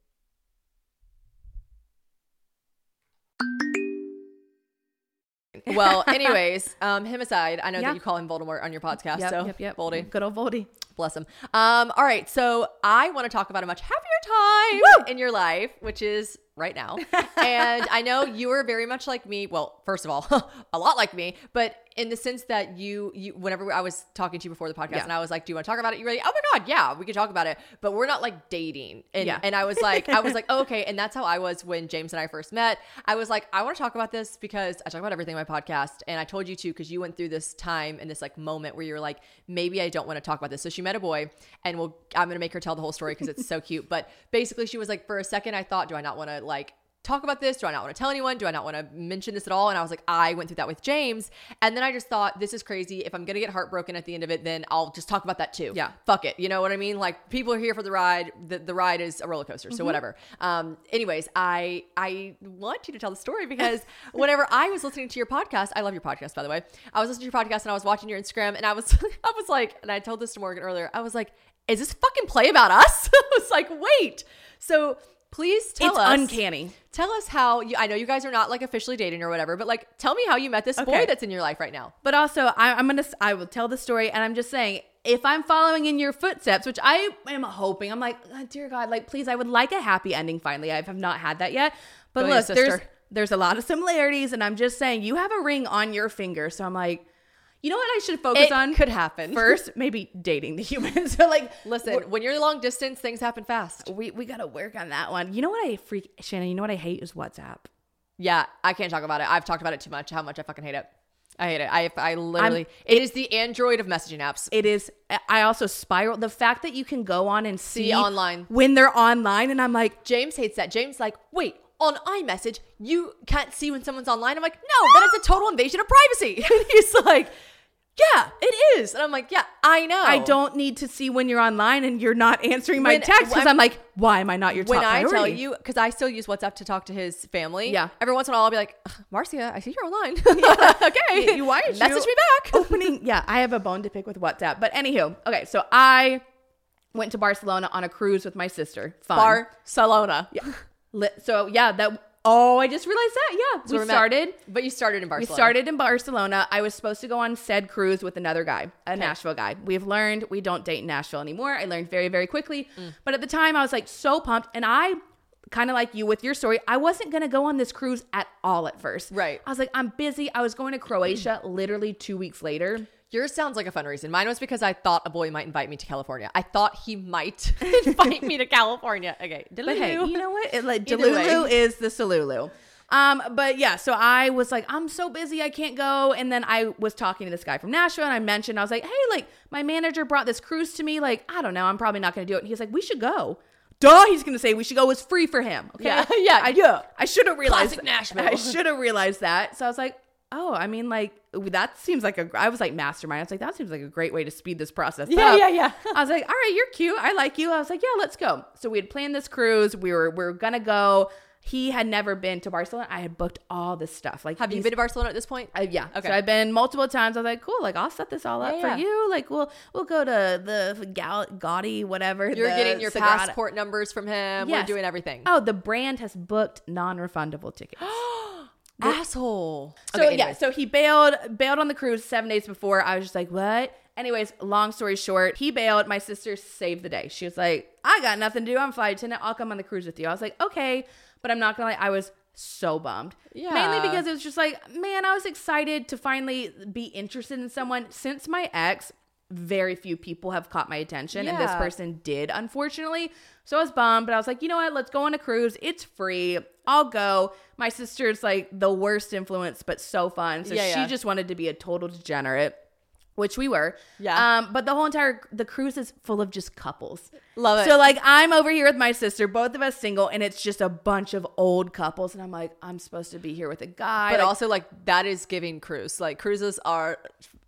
Well, anyways, um, him aside, I know yeah. that you call him Voldemort on your podcast. Yep, so, yep, yep. Voldy. Good old Voldy. Bless him. Um, all right. So I want to talk about a much happier time Woo! in your life, which is right now. And I know you are very much like me. Well, first of all, a lot like me, but in the sense that you, you whenever I was talking to you before the podcast yeah. and I was like, do you want to talk about it? You're like, oh my God, yeah, we could talk about it, but we're not like dating. And, yeah. and I was like, I was like, oh, okay. And that's how I was when James and I first met. I was like, I want to talk about this because I talk about everything in my podcast. And I told you to, cause you went through this time and this like moment where you were like, maybe I don't want to talk about this. So she met a boy and we'll, I'm going to make her tell the whole story cause it's so cute. But basically she was like, for a second, I thought, do I not want to like talk about this? Do I not want to tell anyone? Do I not want to mention this at all? And I was like, I went through that with James. And then I just thought, this is crazy. If I'm going to get heartbroken at the end of it, then I'll just talk about that too. Yeah. Fuck it. You know what I mean? Like people are here for the ride. The, the ride is a roller coaster. So mm-hmm. whatever. Um, anyways, I, I want you to tell the story because whenever I was listening to your podcast, I love your podcast, by the way, I was listening to your podcast and I was watching your Instagram and I was, I was like, and I told this to Morgan earlier, I was like, is this fucking play about us? I was like, wait. So please tell it's us. It's uncanny. Tell us how you, I know you guys are not like officially dating or whatever, but like, tell me how you met this okay. boy that's in your life right now. But also I, I'm going to, I will tell the story and I'm just saying, if I'm following in your footsteps, which I am hoping, I'm like, oh, dear God, like, please, I would like a happy ending. Finally. I have not had that yet, but Go look, there's, there's a lot of similarities and I'm just saying you have a ring on your finger. So I'm like, you know what I should focus it on? Could happen. First, maybe dating the human. So like, listen, when you're long distance, things happen fast. We we got to work on that one. You know what I freak, Shannon, you know what I hate is WhatsApp. Yeah, I can't talk about it. I've talked about it too much, how much I fucking hate it. I hate it. I I literally, it, it is the Android of messaging apps. It is. I also spiral. The fact that you can go on and see, see online when they're online. And I'm like, James hates that. James like, wait. On iMessage, you can't see when someone's online. I'm like, no, that is a total invasion of privacy. And he's like, yeah, it is. And I'm like, yeah, I know. I don't need to see when you're online and you're not answering my when, text because I'm like, why am I not your top when priority? When I tell you, because I still use WhatsApp to talk to his family. Yeah. Every once in a while, I'll be like, Marcia, I see you're online. Yeah. Okay. You, you, why did Message you me back. Opening. Yeah, I have a bone to pick with WhatsApp. But anywho, okay, so I went to Barcelona on a cruise with my sister. Fun. Barcelona. Yeah. So yeah, that... Oh, I just realized that. Yeah. So we started. Met. But you started in Barcelona. We started in Barcelona. I was supposed to go on said cruise with another guy, a okay. Nashville guy. We've learned we don't date in Nashville anymore. I learned very, very quickly. Mm. But at the time, I was like so pumped. And I, kind of like you with your story, I wasn't going to go on this cruise at all at first. Right. I was like, I'm busy. I was going to Croatia literally two weeks later. Yours sounds like a fun reason. Mine was because I thought a boy might invite me to California. I thought he might invite me to California. Okay. Delulu. But hey, you know what? It, like, Delulu is the Salulu. Um, but yeah, so I was like, I'm so busy, I can't go. And then I was talking to this guy from Nashville and I mentioned, I was like, hey, like my manager brought this cruise to me. Like, I don't know. I'm probably not going to do it. And he's like, we should go. Duh, he's going to say we should go. It was free for him. Okay. Yeah. Yeah. I, yeah. I should have realized. Classic Nashville. I should have realized that. So I was like, oh, I mean, like, that seems like a, I was like, mastermind. I was like, that seems like a great way to speed this process yeah, up. Yeah, yeah, yeah. I was like, all right, you're cute. I like you. I was like, yeah, let's go. So we had planned this cruise. We were, we were going to go. He had never been to Barcelona. I had booked all this stuff. Like, have you been to Barcelona at this point? Uh, yeah. Okay. So I've been multiple times. I was like, cool. Like, I'll set this all up yeah, for yeah. you. Like, we'll we'll go to the Gal- Gaudi, whatever. You're getting your Sagrada. passport numbers from him. Yes. We're doing everything. Oh, the brand has booked non-refundable tickets. The asshole. So okay, yeah, so he bailed bailed on the cruise seven days before. I was just like, what? Anyways, long story short, he bailed. My sister saved the day. She was like, I got nothing to do. I'm flight attendant. I'll come on the cruise with you. I was like, okay, but I'm not gonna lie, I was so bummed. Yeah. Mainly because it was just like, man, I was excited to finally be interested in someone. Since my ex, very few people have caught my attention, yeah. and this person did, unfortunately. So I was bummed, but I was like, you know what? Let's go on a cruise. It's free. I'll go. My sister's like the worst influence, but so fun. So yeah, she yeah. just wanted to be a total degenerate, which we were. Yeah. Um, but the whole entire, the cruise is full of just couples. Love it. So like I'm over here with my sister, both of us single, and it's just a bunch of old couples. And I'm like, I'm supposed to be here with a guy. But like, also like that is giving cruise. Like cruises are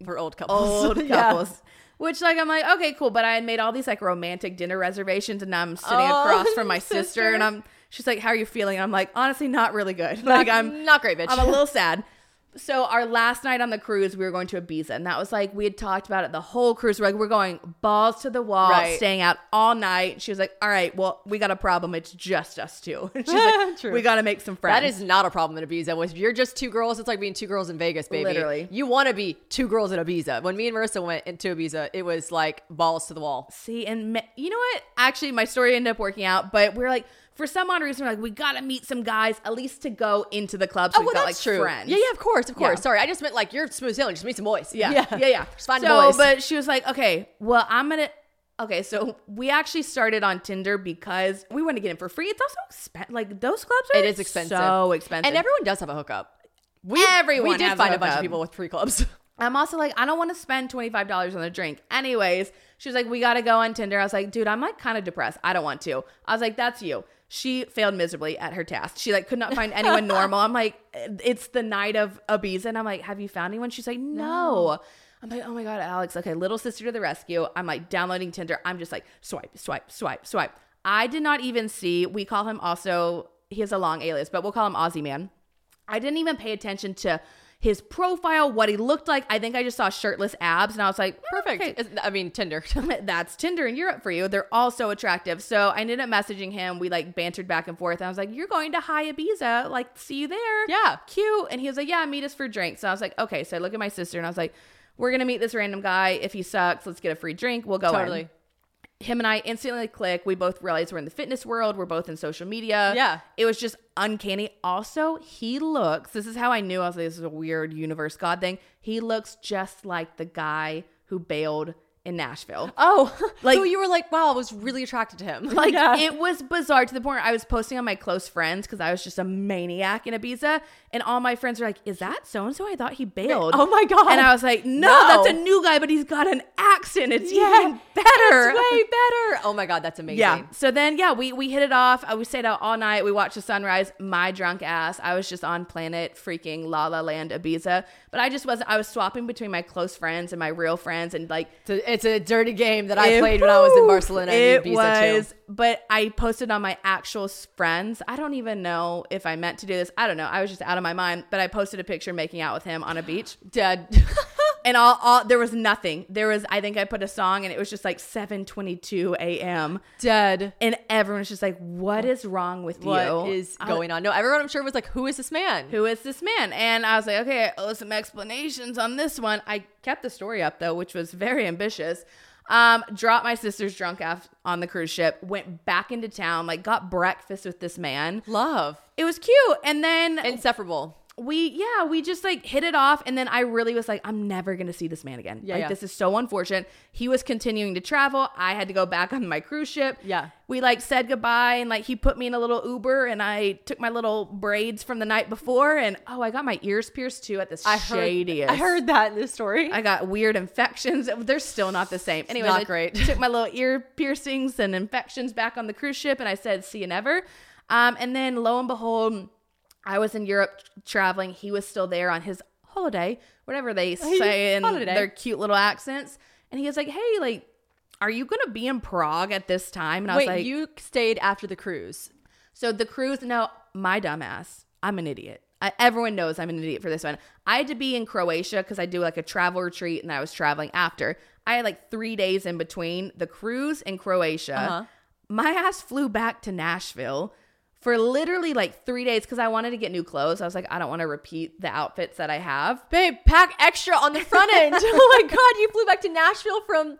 for old couples. Old couples. Yeah. Which, like, I'm like, okay, cool. But I had made all these, like, romantic dinner reservations, and I'm sitting oh, across from my sister. sister, and I'm, she's like, how are you feeling? And I'm like, honestly, not really good. Not, like, I'm not great, bitch. I'm a little sad. So our last night on the cruise, we were going to Ibiza, and that was, like, we had talked about it the whole cruise. We're like, we're going balls to the wall, right. staying out all night. She was like, all right, well, we got a problem. It's just us two. And she's like, True. we got to make some friends. That is not a problem in Ibiza. If you're just two girls, it's like being two girls in Vegas, baby. Literally. You want to be two girls in Ibiza. When me and Marissa went into Ibiza, it was like balls to the wall. See, and me- you know what? Actually, my story ended up working out, but we we're like, for some odd reason, we're like, we got to meet some guys at least to go into the club. So oh, well, we've got, that's like, true. friends. Yeah, yeah, of course, of course. Yeah. Sorry, I just meant like you're smooth sailing. Just meet some boys. Yeah, yeah, yeah. yeah. Just find so, boys. But she was like, okay, well, I'm going to... Okay, so we actually started on Tinder because we want to get in for free. It's also expensive. Like, those clubs are it is expensive. so expensive. And everyone does have a hookup. We, everyone We did has find a bunch of people with free clubs. I'm also like, I don't want to spend twenty-five dollars on a drink. Anyways, she was like, we got to go on Tinder. I was like, dude, I'm like kind of depressed. I don't want to. I was like, that's you. She failed miserably at her task. She like could not find anyone normal. I'm like, it's the night of Ibiza. And I'm like, have you found anyone? She's like, no. no. I'm like, oh my God, Alex. Okay, little sister to the rescue. I'm like downloading Tinder. I'm just like, swipe, swipe, swipe, swipe. I did not even see, we call him also, he has a long alias, but we'll call him Aussie Man. I didn't even pay attention to his profile, what he looked like. I think I just saw shirtless abs and I was like, oh, perfect. Okay. I mean, Tinder. That's Tinder in Europe for you. They're all so attractive. So I ended up messaging him. We like bantered back and forth. And I was like, you're going to High Ibiza. Like, see you there. Yeah. Cute. And he was like, yeah, meet us for drinks. And I was like, okay. So I look at my sister and I was like, we're going to meet this random guy. If he sucks, let's get a free drink. We'll go Totally. in. Him and I instantly click. We both realize we're in the fitness world. We're both in social media. Yeah. It was just uncanny. Also, he looks, this is how I knew, I was like, this is a weird universe God thing. He looks just like the guy who bailed in Nashville. Oh, like, so you were like, wow, I was really attracted to him. Like, yeah. It was bizarre, to the point where I was posting on my close friends because I was just a maniac in Ibiza, and all my friends were like, is that so-and-so? I thought he bailed. Oh my God. And I was like, no, no. that's a new guy, but he's got an accent. It's yeah. even better. It's way better. Oh my God, that's amazing. Yeah. So then, yeah, we, we hit it off. We stayed out all night. We watched the sunrise. My drunk ass. I was just on planet freaking La La Land Ibiza, but I just wasn't. I was swapping between my close friends and my real friends, and like, it's a dirty game that I it, played when I was in Barcelona and Ibiza was, too. But I posted on my actual friends. I don't even know if I meant to do this. I don't know. I was just out of my mind. But I posted a picture making out with him on a beach. Dead. And all, all there was nothing. There was, I think I put a song, and it was just like seven twenty-two a.m. Dead. And everyone's just like, what is wrong with what you? What is going on? No, everyone I'm sure was like, who is this man? Who is this man? And I was like, okay, I owe some explanations on this one. I kept the story up though, which was very ambitious. Um, dropped my sister's drunk ass on the cruise ship, went back into town, like got breakfast with this man. Love. It was cute. And then. Inseparable. We, yeah, we just like hit it off. And then I really was like, I'm never going to see this man again. Yeah, like, yeah. This is so unfortunate. He was continuing to travel. I had to go back on my cruise ship. Yeah. We like said goodbye, and like he put me in a little Uber, and I took my little braids from the night before, and oh, I got my ears pierced too at the I shadiest. Heard, I heard that in this story. I got weird infections. They're still not the same. Anyway, not great. Took my little ear piercings and infections back on the cruise ship, and I said, see you never. Um, and then lo and behold, I was in Europe traveling. He was still there on his holiday, whatever they say in holiday. Their cute little accents. And he was like, hey, like, are you going to be in Prague at this time? And I Wait, was like, you stayed after the cruise. So the cruise. No, my dumbass. I'm an idiot. I, everyone knows I'm an idiot for this one. I had to be in Croatia because I do like a travel retreat, and I was traveling after. I had like three days in between the cruise and Croatia. Uh-huh. My ass flew back to Nashville for literally like three days because I wanted to get new clothes. I was like, I don't want to repeat the outfits that I have. Babe, pack extra on the front end. Oh my God, you flew back to Nashville from...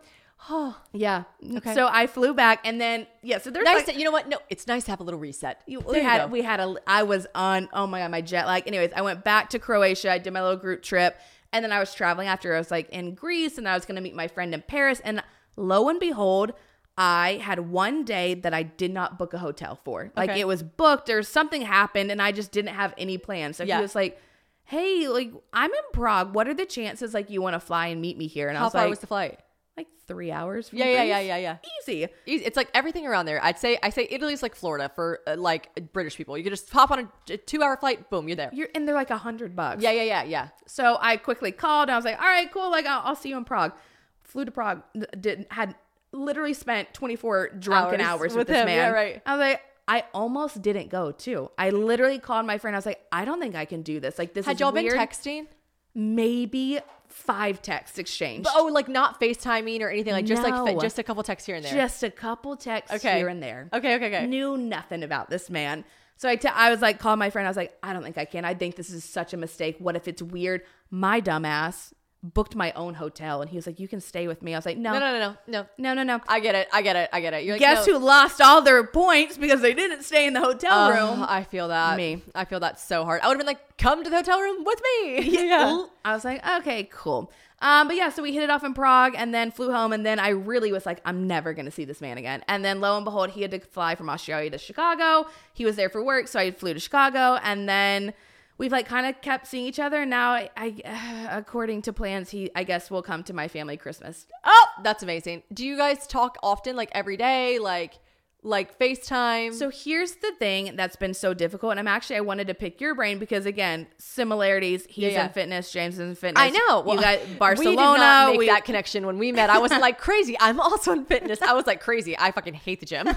Oh, yeah. Okay. So I flew back, and then, yeah, so there's nice like, to, you know what? No, it's nice to have a little reset. You, we had, you we had a, I was on, oh my God, my jet lag. Anyways, I went back to Croatia. I did my little group trip, and then I was traveling after. I was like in Greece, and I was going to meet my friend in Paris, and lo and behold, I had one day that I did not book a hotel for. Like, okay. It was booked or something happened, and I just didn't have any plans. So yeah. He was like, hey, like, I'm in Prague. What are the chances, like, you want to fly and meet me here? And How I was like. How far was the flight? Like three hours. From yeah, Greece. yeah, yeah, yeah, yeah. Easy. Easy. It's like everything around there. I'd say I say Italy's like Florida for uh, like British people. You can just hop on a, a two hour flight. Boom, you're there. You're and they're like a hundred bucks. Yeah, yeah, yeah, yeah. So I quickly called. And I was like, all right, cool. Like, I'll, I'll see you in Prague. Flew to Prague. Didn't had. Literally spent twenty-four drunken hours, hours with, with this him. man. Yeah, right. I was like, I almost didn't go too. I literally called my friend. I was like, I don't think I can do this. Like, this had is y'all weird. Been texting? Maybe five texts exchanged. But, oh, like not FaceTiming or anything. Like just no. like just a couple texts here and there. Just a couple texts okay. here and there. Okay, okay, okay. Knew nothing about this man. So I, t- I was like, called my friend. I was like, I don't think I can. I think this is such a mistake. What if it's weird? My dumbass booked my own hotel, and he was like, you can stay with me. I was like, no, no, no, no, no, no, no, no. I get it. I get it. I get it. You're like, guess no. who lost all their points because they didn't stay in the hotel uh, room? I feel that. Me. I feel that so hard. I would have been like, come to the hotel room with me. Yeah. I was like, okay, cool. Um, but yeah, so we hit it off in Prague, and then flew home. And then I really was like, I'm never going to see this man again. And then lo and behold, he had to fly from Australia to Chicago. He was there for work. So I flew to Chicago, and then we've like kind of kept seeing each other, and now I, I, according to plans, he I guess will come to my family Christmas. Oh, that's amazing. Do you guys talk often, like every day, like like FaceTime? So here's the thing that's been so difficult, and I'm actually I wanted to pick your brain because again, similarities. He's yeah, yeah. in fitness, James is in fitness. I know. Well, you guys, Barcelona. We did not make we, that connection when we met. I wasn't like crazy. I'm also in fitness. I was like crazy. I fucking hate the gym.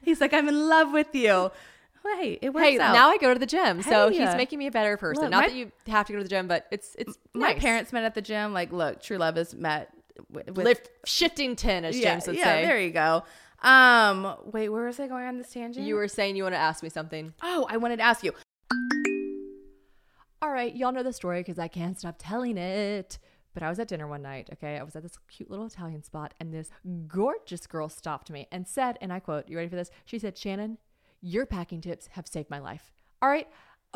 He's like, I'm in love with you. Hey, it works hey, out. Now I go to the gym, hey, so he's yeah. making me a better person. Look, Not my, that you have to go to the gym, but it's it's my nice. Parents met at the gym. Like, look, true love is met with, with Lift, shifting tin, as yeah, James would yeah, say. Yeah, there you go. Um, wait, where was I going on this tangent? You were saying you want to ask me something. Oh, I wanted to ask you. All right, y'all know the story because I can't stop telling it. But I was at dinner one night, okay? I was at this cute little Italian spot, and this gorgeous girl stopped me and said, and I quote, you ready for this? She said, Shannon, your packing tips have saved my life. All right.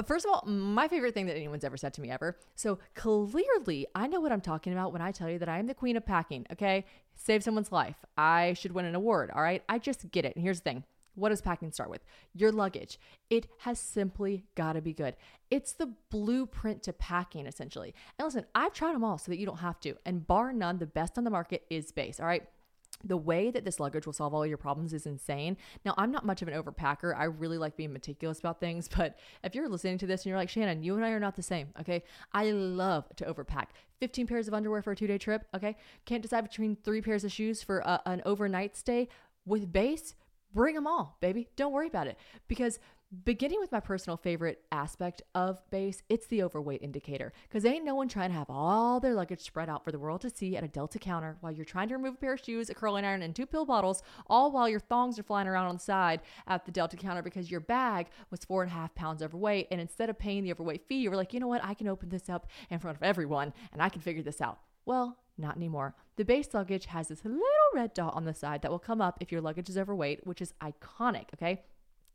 First of all, my favorite thing that anyone's ever said to me ever. So clearly I know what I'm talking about when I tell you that I am the queen of packing, okay? Save someone's life. I should win an award, all right? I just get it. And here's the thing. What does packing start with? Your luggage. It has simply got to be good. It's the blueprint to packing, essentially. And listen, I've tried them all so that you don't have to. And bar none, the best on the market is Base, all right? The way that this luggage will solve all your problems is insane. Now, I'm not much of an overpacker. I really like being meticulous about things, but if you're listening to this and you're like, Shannon, you and I are not the same, okay? I love to overpack. fifteen pairs of underwear for a two-day trip, okay? Can't decide between three pairs of shoes for uh, an overnight stay. With Base, bring them all, baby. Don't worry about it. Because beginning with my personal favorite aspect of Base, it's the overweight indicator. Because ain't no one trying to have all their luggage spread out for the world to see at a Delta counter while you're trying to remove a pair of shoes, a curling iron, and two pill bottles, all while your thongs are flying around on the side at the Delta counter because your bag was four and a half pounds overweight. And instead of paying the overweight fee, you were like, you know what? I can open this up in front of everyone and I can figure this out. Well, not anymore. The Base luggage has this little red dot on the side that will come up if your luggage is overweight, which is iconic, okay?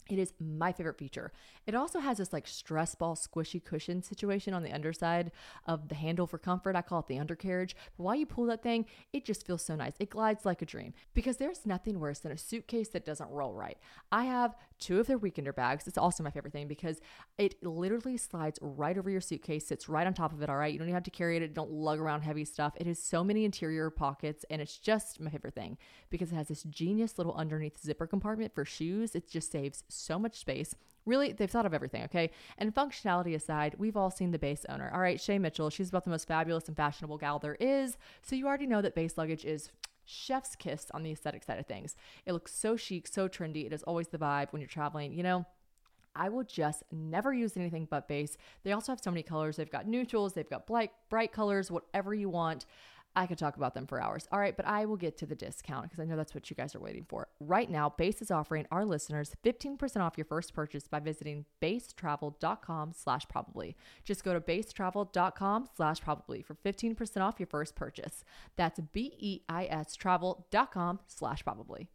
It is my favorite feature. It also has this like stress ball squishy cushion situation on the underside of the handle for comfort. I call it the undercarriage. But while you pull that thing, it just feels so nice. It glides like a dream because there's nothing worse than a suitcase that doesn't roll right. I have two of their weekender bags. It's also my favorite thing because it literally slides right over your suitcase, sits right on top of it, all right? You don't even have to carry it. You don't lug around heavy stuff. It has so many interior pockets and it's just my favorite thing because it has this genius little underneath zipper compartment for shoes. It just saves so So much space. Really, they've thought of everything, okay? And functionality aside, we've all seen the Base owner. All right, Shay Mitchell, she's about the most fabulous and fashionable gal there is. So you already know that Base luggage is chef's kiss on the aesthetic side of things. It looks so chic, so trendy. It is always the vibe when you're traveling, you know? I will just never use anything but Base. They also have so many colors. They've got neutrals, they've got bright, bright colors, whatever you want. I could talk about them for hours. All right, but I will get to the discount because I know that's what you guys are waiting for. Right now, Base is offering our listeners fifteen percent off your first purchase by visiting basetravel.com slash probably. Just go to basetravel.com slash probably for fifteen percent off your first purchase. That's B E I S travel.com slash probably.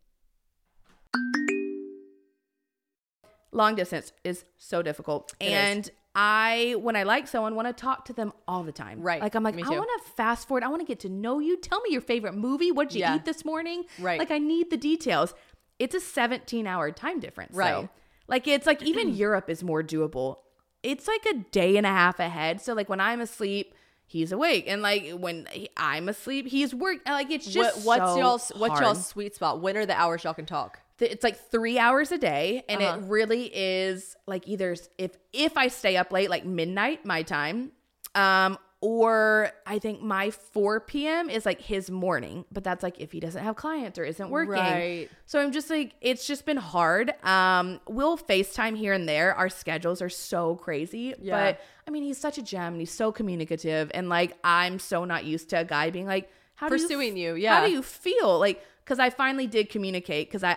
Long distance is so difficult. It and is. I, when I like someone, want to talk to them all the time. Right. Like, I'm like, I want to fast forward. I want to get to know you. Tell me your favorite movie. What'd you yeah. eat this morning? Right. Like, I need the details. It's a seventeen hour time difference. Right. So, like, it's like, even Europe is more doable. It's like a day and a half ahead. So, like, when I'm asleep, he's awake. And, like, when he, I'm asleep, he's working. Like, it's just what, what's so y'all's, What's y'all's sweet spot? When are the hours y'all can talk? It's like three hours a day, and uh-huh. it really is like either if if I stay up late, like midnight my time, um, or I think my four p.m. is like his morning, but that's like if he doesn't have clients or isn't working. Right. So I'm just like, it's just been hard. Um, we'll FaceTime here and there. Our schedules are so crazy, yeah. but I mean, he's such a gem and he's so communicative, and like I'm so not used to a guy being like, how pursuing do you, you, yeah, how do you feel like? Because I finally did communicate because I.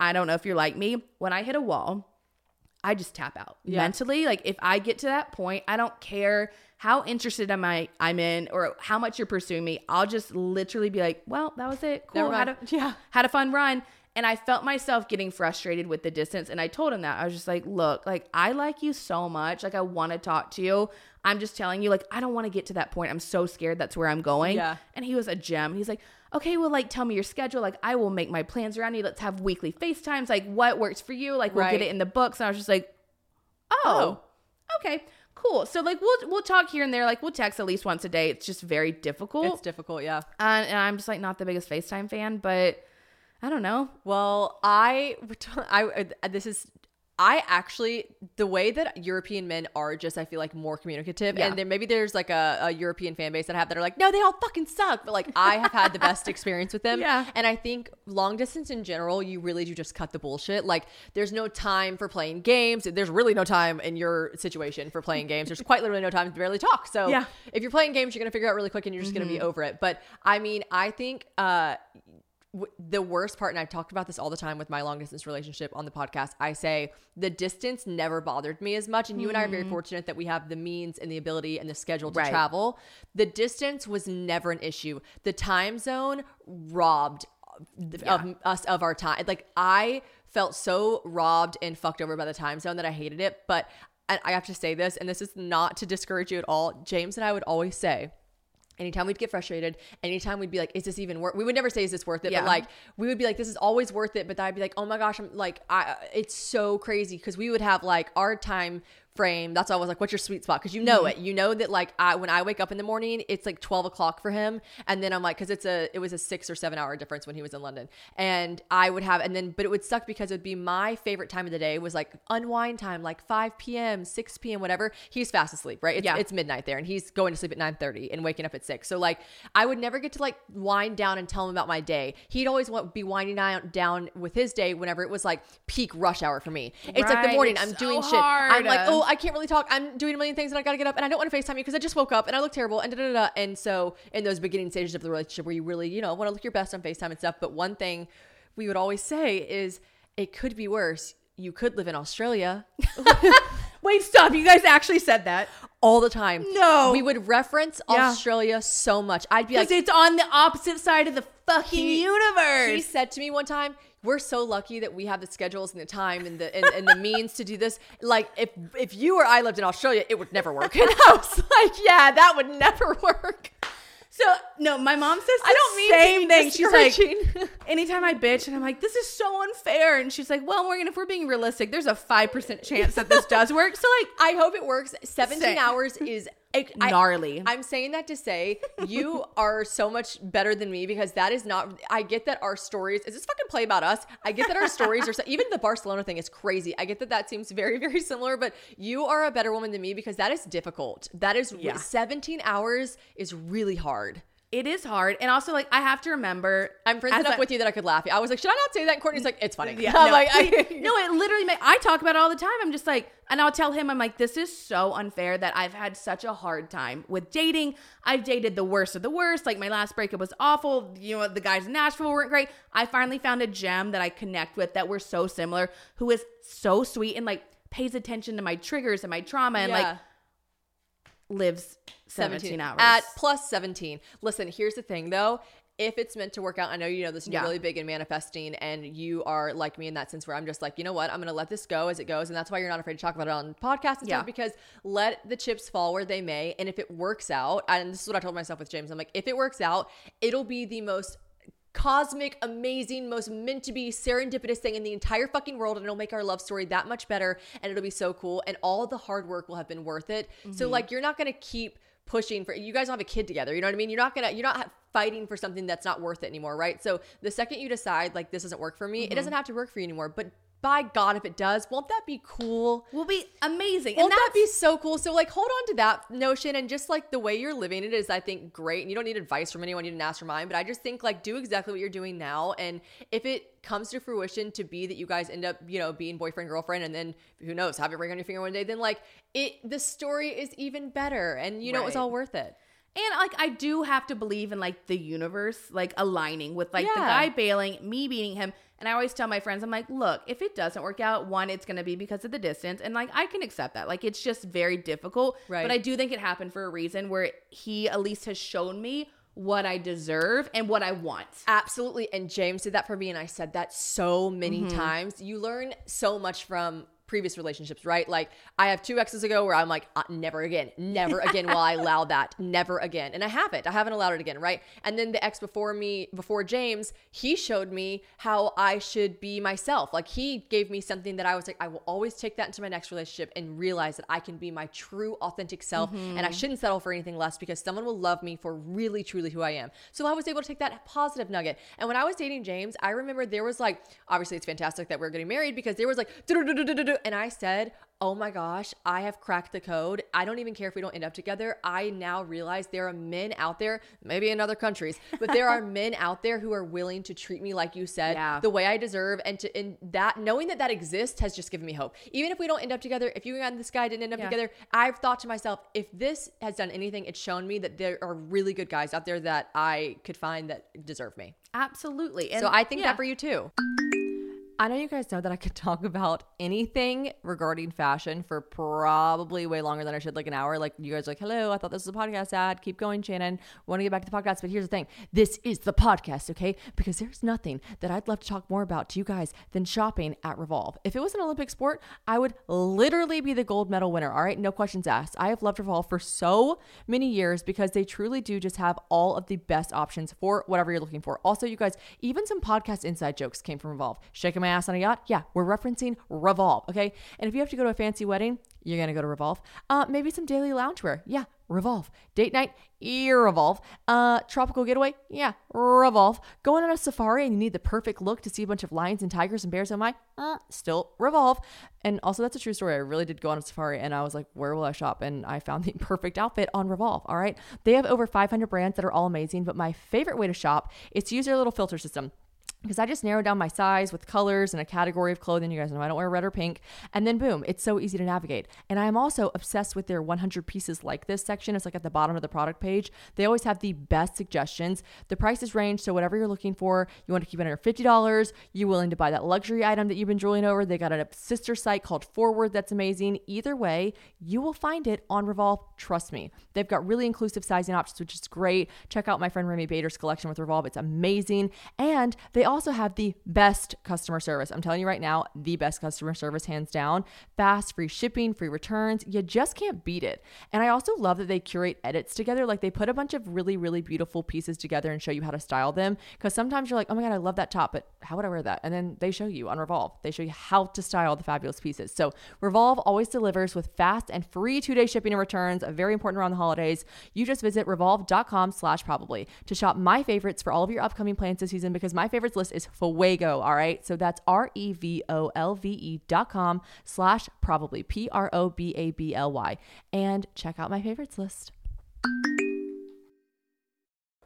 I don't know if you're like me. When I hit a wall, I just tap out yeah. mentally. Like if I get to that point, I don't care how interested am I I'm in or how much you're pursuing me. I'll just literally be like, well, that was it. Cool. Had a, yeah. had a fun run. And I felt myself getting frustrated with the distance. And I told him that. I was just like, look, like I like you so much. Like I want to talk to you. I'm just telling you, like, I don't want to get to that point. I'm so scared. That's where I'm going. Yeah. And he was a gem. He's like, okay, well, like, tell me your schedule. Like, I will make my plans around you. Let's have weekly FaceTimes. Like, what works for you? Like, we'll right. get it in the books. And I was just like, oh, oh, okay, cool. So, like, we'll we'll talk here and there. Like, we'll text at least once a day. It's just very difficult. It's difficult, yeah. And, and I'm just, like, not the biggest FaceTime fan, but I don't know. Well, I, I this is... I actually, the way that European men are just, I feel like more communicative yeah. and then maybe there's like a, a European fan base that I have that are like, no, they all fucking suck. But like I have had the best experience with them. Yeah. And I think long distance in general, you really do just cut the bullshit. Like there's no time for playing games. There's really no time in your situation for playing games. There's quite literally no time to barely talk. So yeah. if you're playing games, you're going to figure out really quick and you're just mm-hmm. going to be over it. But I mean, I think, uh, the worst part, and I've talked about this all the time with my long distance relationship on the podcast, I say the distance never bothered me as much. And mm. you and I are very fortunate that we have the means and the ability and the schedule to right. travel. The distance was never an issue. The time zone robbed yeah. of us of our time. Like I felt so robbed and fucked over by the time zone that I hated it. But and I have to say this, and this is not to discourage you at all, James and I would always say, anytime we'd get frustrated, anytime we'd be like, is this even worth it? We would never say, is this worth it? Yeah. But like, we would be like, this is always worth it. But then I'd be like, oh my gosh, I'm like, I, it's so crazy. Because we would have like our time frame. That's why I was like, what's your sweet spot? Because you know mm-hmm. it. You know that like I, when I wake up in the morning, it's like twelve o'clock for him. And then I'm like, because it's a, it was a six or seven hour difference when he was in London. And I would have, and then, but it would suck because it would be my favorite time of the day was like unwind time, like five p.m., six p.m., whatever. He's fast asleep, right? It's, yeah. It's midnight there and he's going to sleep at nine thirty and waking up at six. So like, I would never get to like wind down and tell him about my day. He'd always want, be winding down with his day whenever it was like peak rush hour for me. It's right. Like the morning, I'm so doing shit. Hard. I'm like, oh, I can't really talk. I'm doing a million things and I got to get up and I don't want to FaceTime you because I just woke up and I look terrible and da, da, da, da. And so in those beginning stages of the relationship where you really, you know, want to look your best on FaceTime and stuff. But one thing we would always say is it could be worse. You could live in Australia. Wait, stop. You guys actually said that. All the time. No. We would reference yeah. Australia so much. I'd be like, because it's on the opposite side of the fucking he, universe. He said to me one time, we're so lucky that we have the schedules and the time and the and, and the means to do this. Like if if you or I lived in Australia, it would never work. And I was like, yeah, that would never work. So no, my mom says the I don't mean same thing. She's like, anytime I bitch and I'm like, this is so unfair. And she's like, well, Morgan, if we're being realistic, there's a five percent chance that this does work. So like, I hope it works. seventeen same. Hours is I, gnarly. I, I'm saying that to say you are so much better than me because that is not, I get that our stories, is this fucking play about us? I get that our stories are, so, even the Barcelona thing is crazy. I get that that seems very, very similar, but you are a better woman than me because that is difficult. That is, yeah. seventeen hours is really hard. It is hard. And also, like, I have to remember. I'm friends enough I, with you that I could laugh. I was like, should I not say that? And Courtney's like, it's funny. Yeah, no, like, I, no, it literally, made, I talk about it all the time. I'm just like, and I'll tell him, I'm like, this is so unfair that I've had such a hard time with dating. I've dated the worst of the worst. Like, my last breakup was awful. You know, the guys in Nashville weren't great. I finally found a gem that I connect with that we're so similar, who is so sweet and, like, pays attention to my triggers and my trauma and, yeah. like, lives seventeen, seventeen hours at plus seventeen. Listen, here's the thing though. If it's meant to work out, I know you know this is yeah. really big in manifesting, and you are like me in that sense where I'm just like, you know what? I'm going to let this go as it goes. And that's why you're not afraid to talk about it on podcasts and yeah. stuff, because let the chips fall where they may. And if it works out, and this is what I told myself with James, I'm like, if it works out, it'll be the most cosmic, amazing, most meant to be serendipitous thing in the entire fucking world, and it'll make our love story that much better, and it'll be so cool, and all the hard work will have been worth it. Mm-hmm. So like, you're not gonna keep pushing for, you guys don't have a kid together, you know what I mean? You're not gonna, you're not fighting for something that's not worth it anymore, right? So the second you decide like, this doesn't work for me, mm-hmm. it doesn't have to work for you anymore, but by God, if it does, won't that be cool? Will be amazing. Won't that be so cool? So like, hold on to that notion, and just like the way you're living it is, I think, great. And you don't need advice from anyone. You didn't ask for mine, but I just think like, do exactly what you're doing now. And if it comes to fruition to be that you guys end up, you know, being boyfriend, girlfriend, and then who knows, have it ring on your finger one day, then like it, the story is even better, and you know, right. it was all worth it. And like, I do have to believe in like the universe, like aligning with like yeah. the guy bailing, me beating him. And I always tell my friends, I'm like, look, if it doesn't work out, one, it's going to be because of the distance. And like, I can accept that. Like, it's just very difficult. Right. But I do think it happened for a reason, where he at least has shown me what I deserve and what I want. Absolutely. And James did that for me. And I said that so many mm-hmm. times. You learn so much from previous relationships, right? Like, I have two exes ago where I'm like, uh, never again, never again will I allow that, never again. And I haven't, I haven't allowed it again, right? And then the ex before me, before James, he showed me how I should be myself. Like, he gave me something that I was like, I will always take that into my next relationship and realize that I can be my true authentic self, mm-hmm. and I shouldn't settle for anything less, because someone will love me for really truly who I am. So I was able to take that positive nugget. And when I was dating James, I remember there was like, obviously it's fantastic that we're getting married, because there was like, and I said, oh my gosh, I have cracked the code. I don't even care if we don't end up together. I now realize there are men out there, maybe in other countries, but there are men out there who are willing to treat me, like you said, yeah. the way I deserve. And to in that, knowing that that exists has just given me hope. Even if we don't end up together, if you and this guy didn't end up yeah. together, I've thought to myself, if this has done anything, it's shown me that there are really good guys out there that I could find that deserve me. Absolutely. And so I think yeah. that for you too. I know you guys know that I could talk about anything regarding fashion for probably way longer than I should, like an hour. Like you guys are like, hello, I thought this was a podcast ad. Keep going, Shannon. Want to get back to the podcast. But here's the thing. This is the podcast, okay? Because there's nothing that I'd love to talk more about to you guys than shopping at Revolve. If it was an Olympic sport, I would literally be the gold medal winner, all right? No questions asked. I have loved Revolve for so many years because they truly do just have all of the best options for whatever you're looking for. Also, you guys, even some podcast inside jokes came from Revolve. Shaking my ass on a yacht? Yeah, we're referencing Revolve, okay? And if you have to go to a fancy wedding, you're going to go to Revolve. Uh, maybe some daily loungewear. Yeah, Revolve. Date night? Yeah, Revolve. Uh, tropical getaway? Yeah, Revolve. Going on a safari and you need the perfect look to see a bunch of lions and tigers and bears, oh my, uh, still Revolve. And also, that's a true story. I really did go on a safari and I was like, where will I shop? And I found the perfect outfit on Revolve, all right? They have over five hundred brands that are all amazing, but my favorite way to shop is to use their little filter system. Because I just narrowed down my size with colors and a category of clothing. You guys know I don't wear red or pink. And then boom, it's so easy to navigate. And I'm also obsessed with their one hundred pieces like this section. It's like at the bottom of the product page. They always have the best suggestions. The prices range. So whatever you're looking for, you want to keep it under fifty dollars. You're willing to buy that luxury item that you've been drooling over. They got a sister site called Forward that's amazing. Either way, you will find it on Revolve. Trust me. They've got really inclusive sizing options, which is great. Check out my friend Remy Bader's collection with Revolve. It's amazing. And they also have the best customer service. I'm telling you right now, the best customer service, hands down. Fast, free shipping, free returns. You just can't beat it. And I also love that they curate edits together. Like they put a bunch of really, really beautiful pieces together and show you how to style them. Because sometimes you're like, oh my God, I love that top, but how would I wear that? And then they show you on Revolve. They show you how to style the fabulous pieces. So Revolve always delivers with fast and free two-day shipping and returns. Very important around the holidays. You just visit revolve.com slash probably to shop my favorites for all of your upcoming plans this season because my favorites list is Fuego, all right? So that's R-E-V-O-L-V-E dot com slash probably, P R O B A B L Y. And check out my favorites list.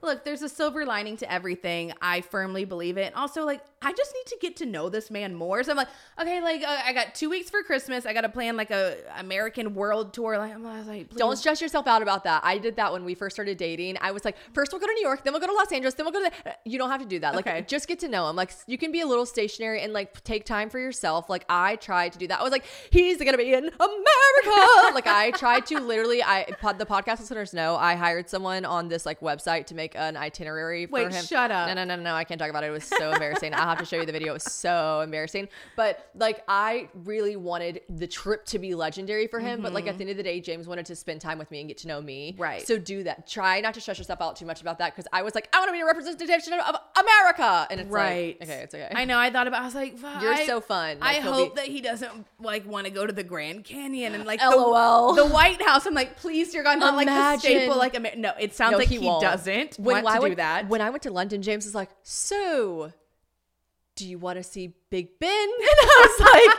Look, there's a silver lining to everything. I firmly believe it. Also, like, I just need to get to know this man more. So I'm like, okay, like, uh, I got two weeks for Christmas. I got to plan, like, a American world tour. Like, I'm, I was like, please. Don't stress yourself out about that. I did that when we first started dating. I was like, first we'll go to New York, then we'll go to Los Angeles, then we'll go to the... You don't have to do that. Like, okay. Just get to know him. Like, you can be a little stationary and, like, take time for yourself. Like, I tried to do that. I was like, he's going to be in America. Like, I tried to literally... I the podcast listeners know I hired someone on this, like, website to make an itinerary for Wait, him. Wait, shut up. No, no, no, no. I can't talk about it. It was so embarrassing. I'll have to show you the video. It was so embarrassing. But like, I really wanted the trip to be legendary for him. Mm-hmm. But like at the end of the day, James wanted to spend time with me and get to know me. Right. So do that. Try not to stress yourself out too much about that. Cause I was like, I want to be a representation of America. And it's right. Like, okay, it's okay. I know. I thought about, I was like, you're I, so fun. Like, I hope be- that he doesn't like want to go to the Grand Canyon and like L O L. The, the White House. I'm like, please, you're going to like the staple. Like, Amer- no, it sounds no, like he, he doesn't. When I went, do that. When I went to London, James was like, so do you want to see Big Ben? And I was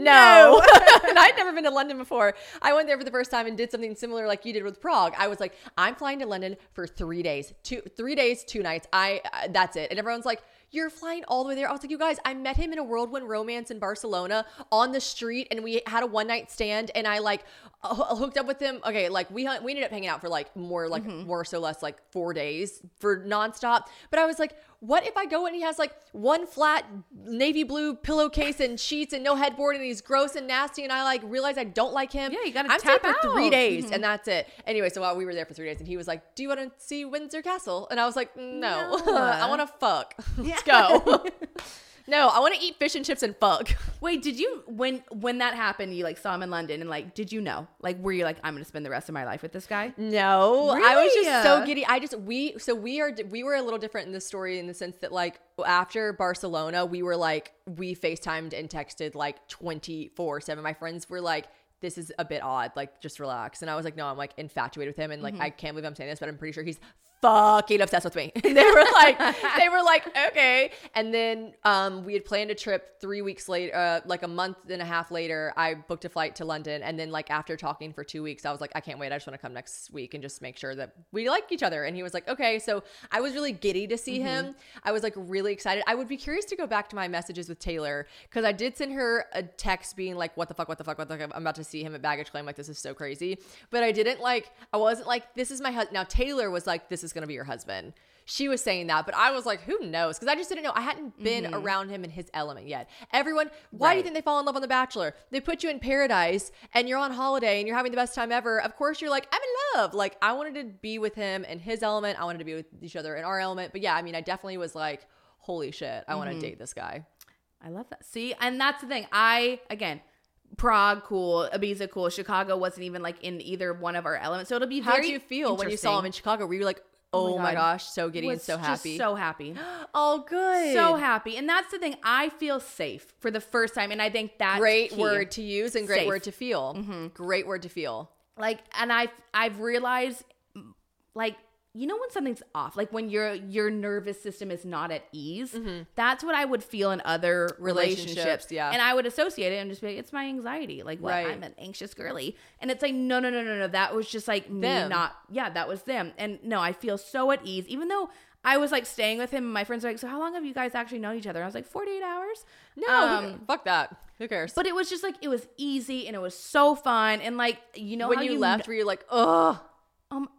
like, no. And I'd never been to London before. I went there for the first time and did something similar like you did with Prague. I was like, I'm flying to London for three days, two, three days, two nights. I, uh, that's it. And everyone's like, you're flying all the way there. I was like, you guys, I met him in a whirlwind romance in Barcelona on the street and we had a one night stand and I like h- hooked up with him. Okay. Like we, we ended up hanging out for like more, like mm-hmm. more so less like four days for nonstop. But I was like, what if I go and he has like one flat navy blue pillowcase and sheets and no headboard and he's gross and nasty and I like realize I don't like him. Yeah, you gotta I'm tap out. For three days mm-hmm. and that's it. Anyway, so while we were there for three days and he was like, do you want to see Windsor Castle? And I was like, no, no. I want to fuck. Let's go. No, I want to eat fish and chips and fuck. Wait, did you, when when that happened, you like saw him in London and like, did you know? Like, were you like, I'm going to spend the rest of my life with this guy? No, really? I was just so giddy. I just, we, so we are, we were a little different in this story in the sense that like, after Barcelona, we were like, we FaceTimed and texted like twenty-four seven. My friends were like, this is a bit odd, like just relax. And I was like, no, I'm like infatuated with him. And like, mm-hmm. I can't believe I'm saying this, but I'm pretty sure he's fucking obsessed with me. And they were like, they were like, okay. And then um, we had planned a trip three weeks later, uh, like a month and a half later, I booked a flight to London. And then like after talking for two weeks, I was like, I can't wait. I just want to come next week and just make sure that we like each other. And he was like, okay. So I was really giddy to see mm-hmm. him. I was like really excited. I would be curious to go back to my messages with Taylor because I did send her a text being like, what the fuck, what the fuck, what the fuck, I'm about to see him at baggage claim. Like, this is so crazy. But I didn't like, I wasn't like, this is my husband. Now Taylor was like, this is going to be your husband. she was saying that, but I was like, who knows? Because I just didn't know. I hadn't been mm-hmm. around him in his element yet. Everyone, why right. do you think they fall in love on The Bachelor? They put you in paradise and you're on holiday and you're having the best time ever. Of course, you're like, I'm in love. Like, I wanted to be with him in his element. I wanted to be with each other in our element. But yeah, I mean, I definitely was like, holy shit, I mm-hmm. want to date this guy. I love that. See, and that's the thing. I, again, Prague, cool. Ibiza, cool. Chicago wasn't even like in either one of our elements. So it'll be very How do you feel when you saw him in Chicago? Were you like, oh, oh my, my gosh, so giddy and so happy? Just so happy. Oh, good. So happy. And that's the thing. I feel safe for the first time. And I think that's Great key. word to use and great safe. word to feel. Mm-hmm. Great word to feel. Like, and I've, I've realized, like, you know when something's off, like when your your nervous system is not at ease, mm-hmm. that's what I would feel in other relationships. relationships. Yeah, and I would associate it and just be like, it's my anxiety. Like, what? Right. I'm an anxious girly. And it's like, no, no, no, no, no. That was just like them. me not, yeah, that was them. And no, I feel so at ease, even though I was like staying with him and my friends were like, so how long have you guys actually known each other? And I was like, forty-eight hours. No, um, fuck that. Who cares? But it was just like, it was easy and it was so fun. And like, you know, when how you, you left kn- were you like, ugh, um,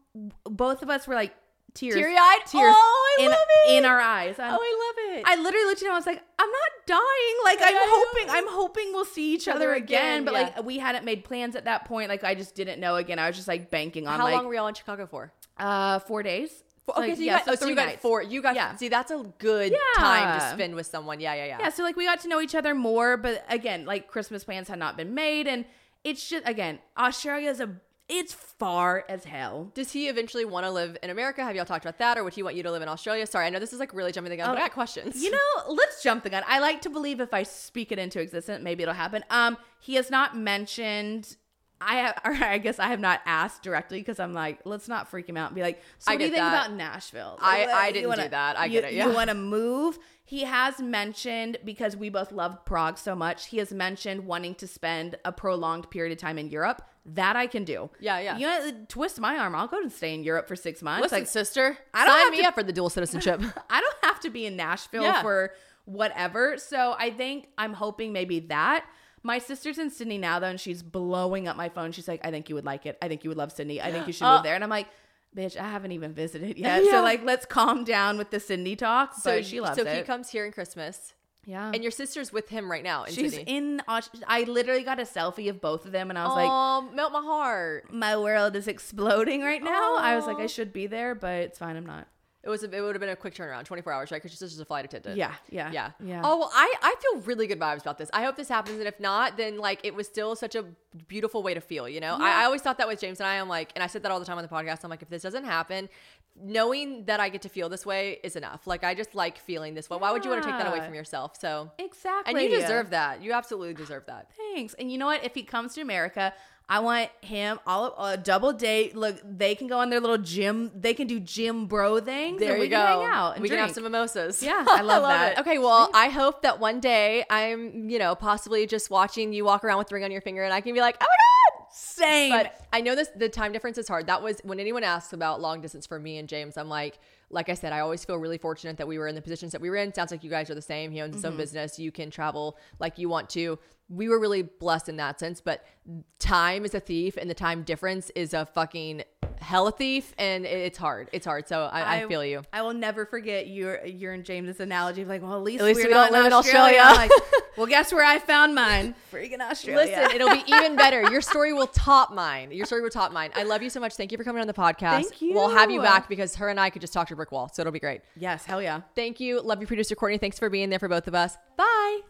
both of us were like tears, teary-eyed, tears oh, I in, love it. in our eyes. I'm, oh, I love it. I literally looked at him. I was like, I'm not dying. Like, I'm hoping, I'm hoping we'll see each other again. again. But yeah. like, we hadn't made plans at that point. Like, I just didn't know. Again, I was just like banking on. How like, long were y'all in Chicago for? Uh, four days. Four, okay, like, so you yeah, got so, so you nights. got four. You got yeah. see, that's a good yeah. time to spend with someone. Yeah, yeah, yeah. Yeah. So like, we got to know each other more. But again, like, Christmas plans had not been made, and it's just again, Australia is a. It's far as hell. Does he eventually want to live in America? Have y'all talked about that? Or would he want you to live in Australia? Sorry, I know this is like really jumping the gun, oh, but I got questions. You know, let's jump the gun. I like to believe if I speak it into existence, maybe it'll happen. Um, he has not mentioned... I have, or I guess I have not asked directly because I'm like, let's not freak him out and be like, so I what do you think that. about Nashville? Like, I, I didn't wanna, do that. I you, get it. Yeah. You want to move? He has mentioned, because we both love Prague so much, he has mentioned wanting to spend a prolonged period of time in Europe. That I can do. Yeah, yeah. You know, twist my arm. I'll go and stay in Europe for six months. Listen, like, sister, I don't sign have me to, up for the dual citizenship. I don't have to be in Nashville yeah. for whatever. So I think I'm hoping maybe that. My sister's in Sydney now, though, and she's blowing up my phone. She's like, I think you would like it. I think you would love Sydney. I think you should uh, move there. And I'm like, bitch, I haven't even visited yet. Yeah. So, like, let's calm down with the Sydney talk. So but she loves so it. So he comes here in Christmas. Yeah. And your sister's with him right now in she's Sydney. in – I literally got a selfie of both of them, and I was Aww, like – melt my heart. My world is exploding right now. Aww. I was like, I should be there, but it's fine. I'm not. It was. A, it would have been a quick turnaround, twenty-four hours, right? Because your sister's a flight attendant. Yeah, yeah, yeah, yeah. Oh well, I, I feel really good vibes about this. I hope this happens, and if not, then like it was still such a beautiful way to feel. You know, yeah. I, I always thought that with James and I. I'm like, and I said that all the time on the podcast. I'm like, if this doesn't happen, knowing that I get to feel this way is enough. Like I just like feeling this way. Yeah. Why would you want to take that away from yourself? So exactly, and you deserve that. You absolutely deserve that. Thanks. And you know what? If he comes to America, I want him all a uh, double date. Look, they can go on their little gym. They can do gym bro things. There and we you can go. Hang out and we drink. Can have some mimosas. Yeah, I love, I love that. It. Okay, well, Sweet. I hope that one day I'm, you know, possibly just watching you walk around with the ring on your finger, and I can be like, oh my god. Same. But I know this. The time difference is hard. That was when anyone asks about long distance for me and James. I'm like, like I said, I always feel really fortunate that we were in the positions that we were in. Sounds like you guys are the same. He owns his mm-hmm. own business. You can travel like you want to. We were really blessed in that sense. But time is a thief, and the time difference is a fucking hella thief, and it's hard. It's hard. So I, I, I feel you. I will never forget your your and James's analogy of like, well, at least, at least we're we don't live in Australia. Australia. Like, well, guess where I found mine? Freaking Australia. Listen, it'll be even better. Your story will top mine. Your story will top mine. I love you so much. Thank you for coming on the podcast. Thank you. We'll have you back because her and I could just talk to a brick wall. So it'll be great. Yes. Hell yeah. Thank you. Love you, producer Courtney. Thanks for being there for both of us. Bye.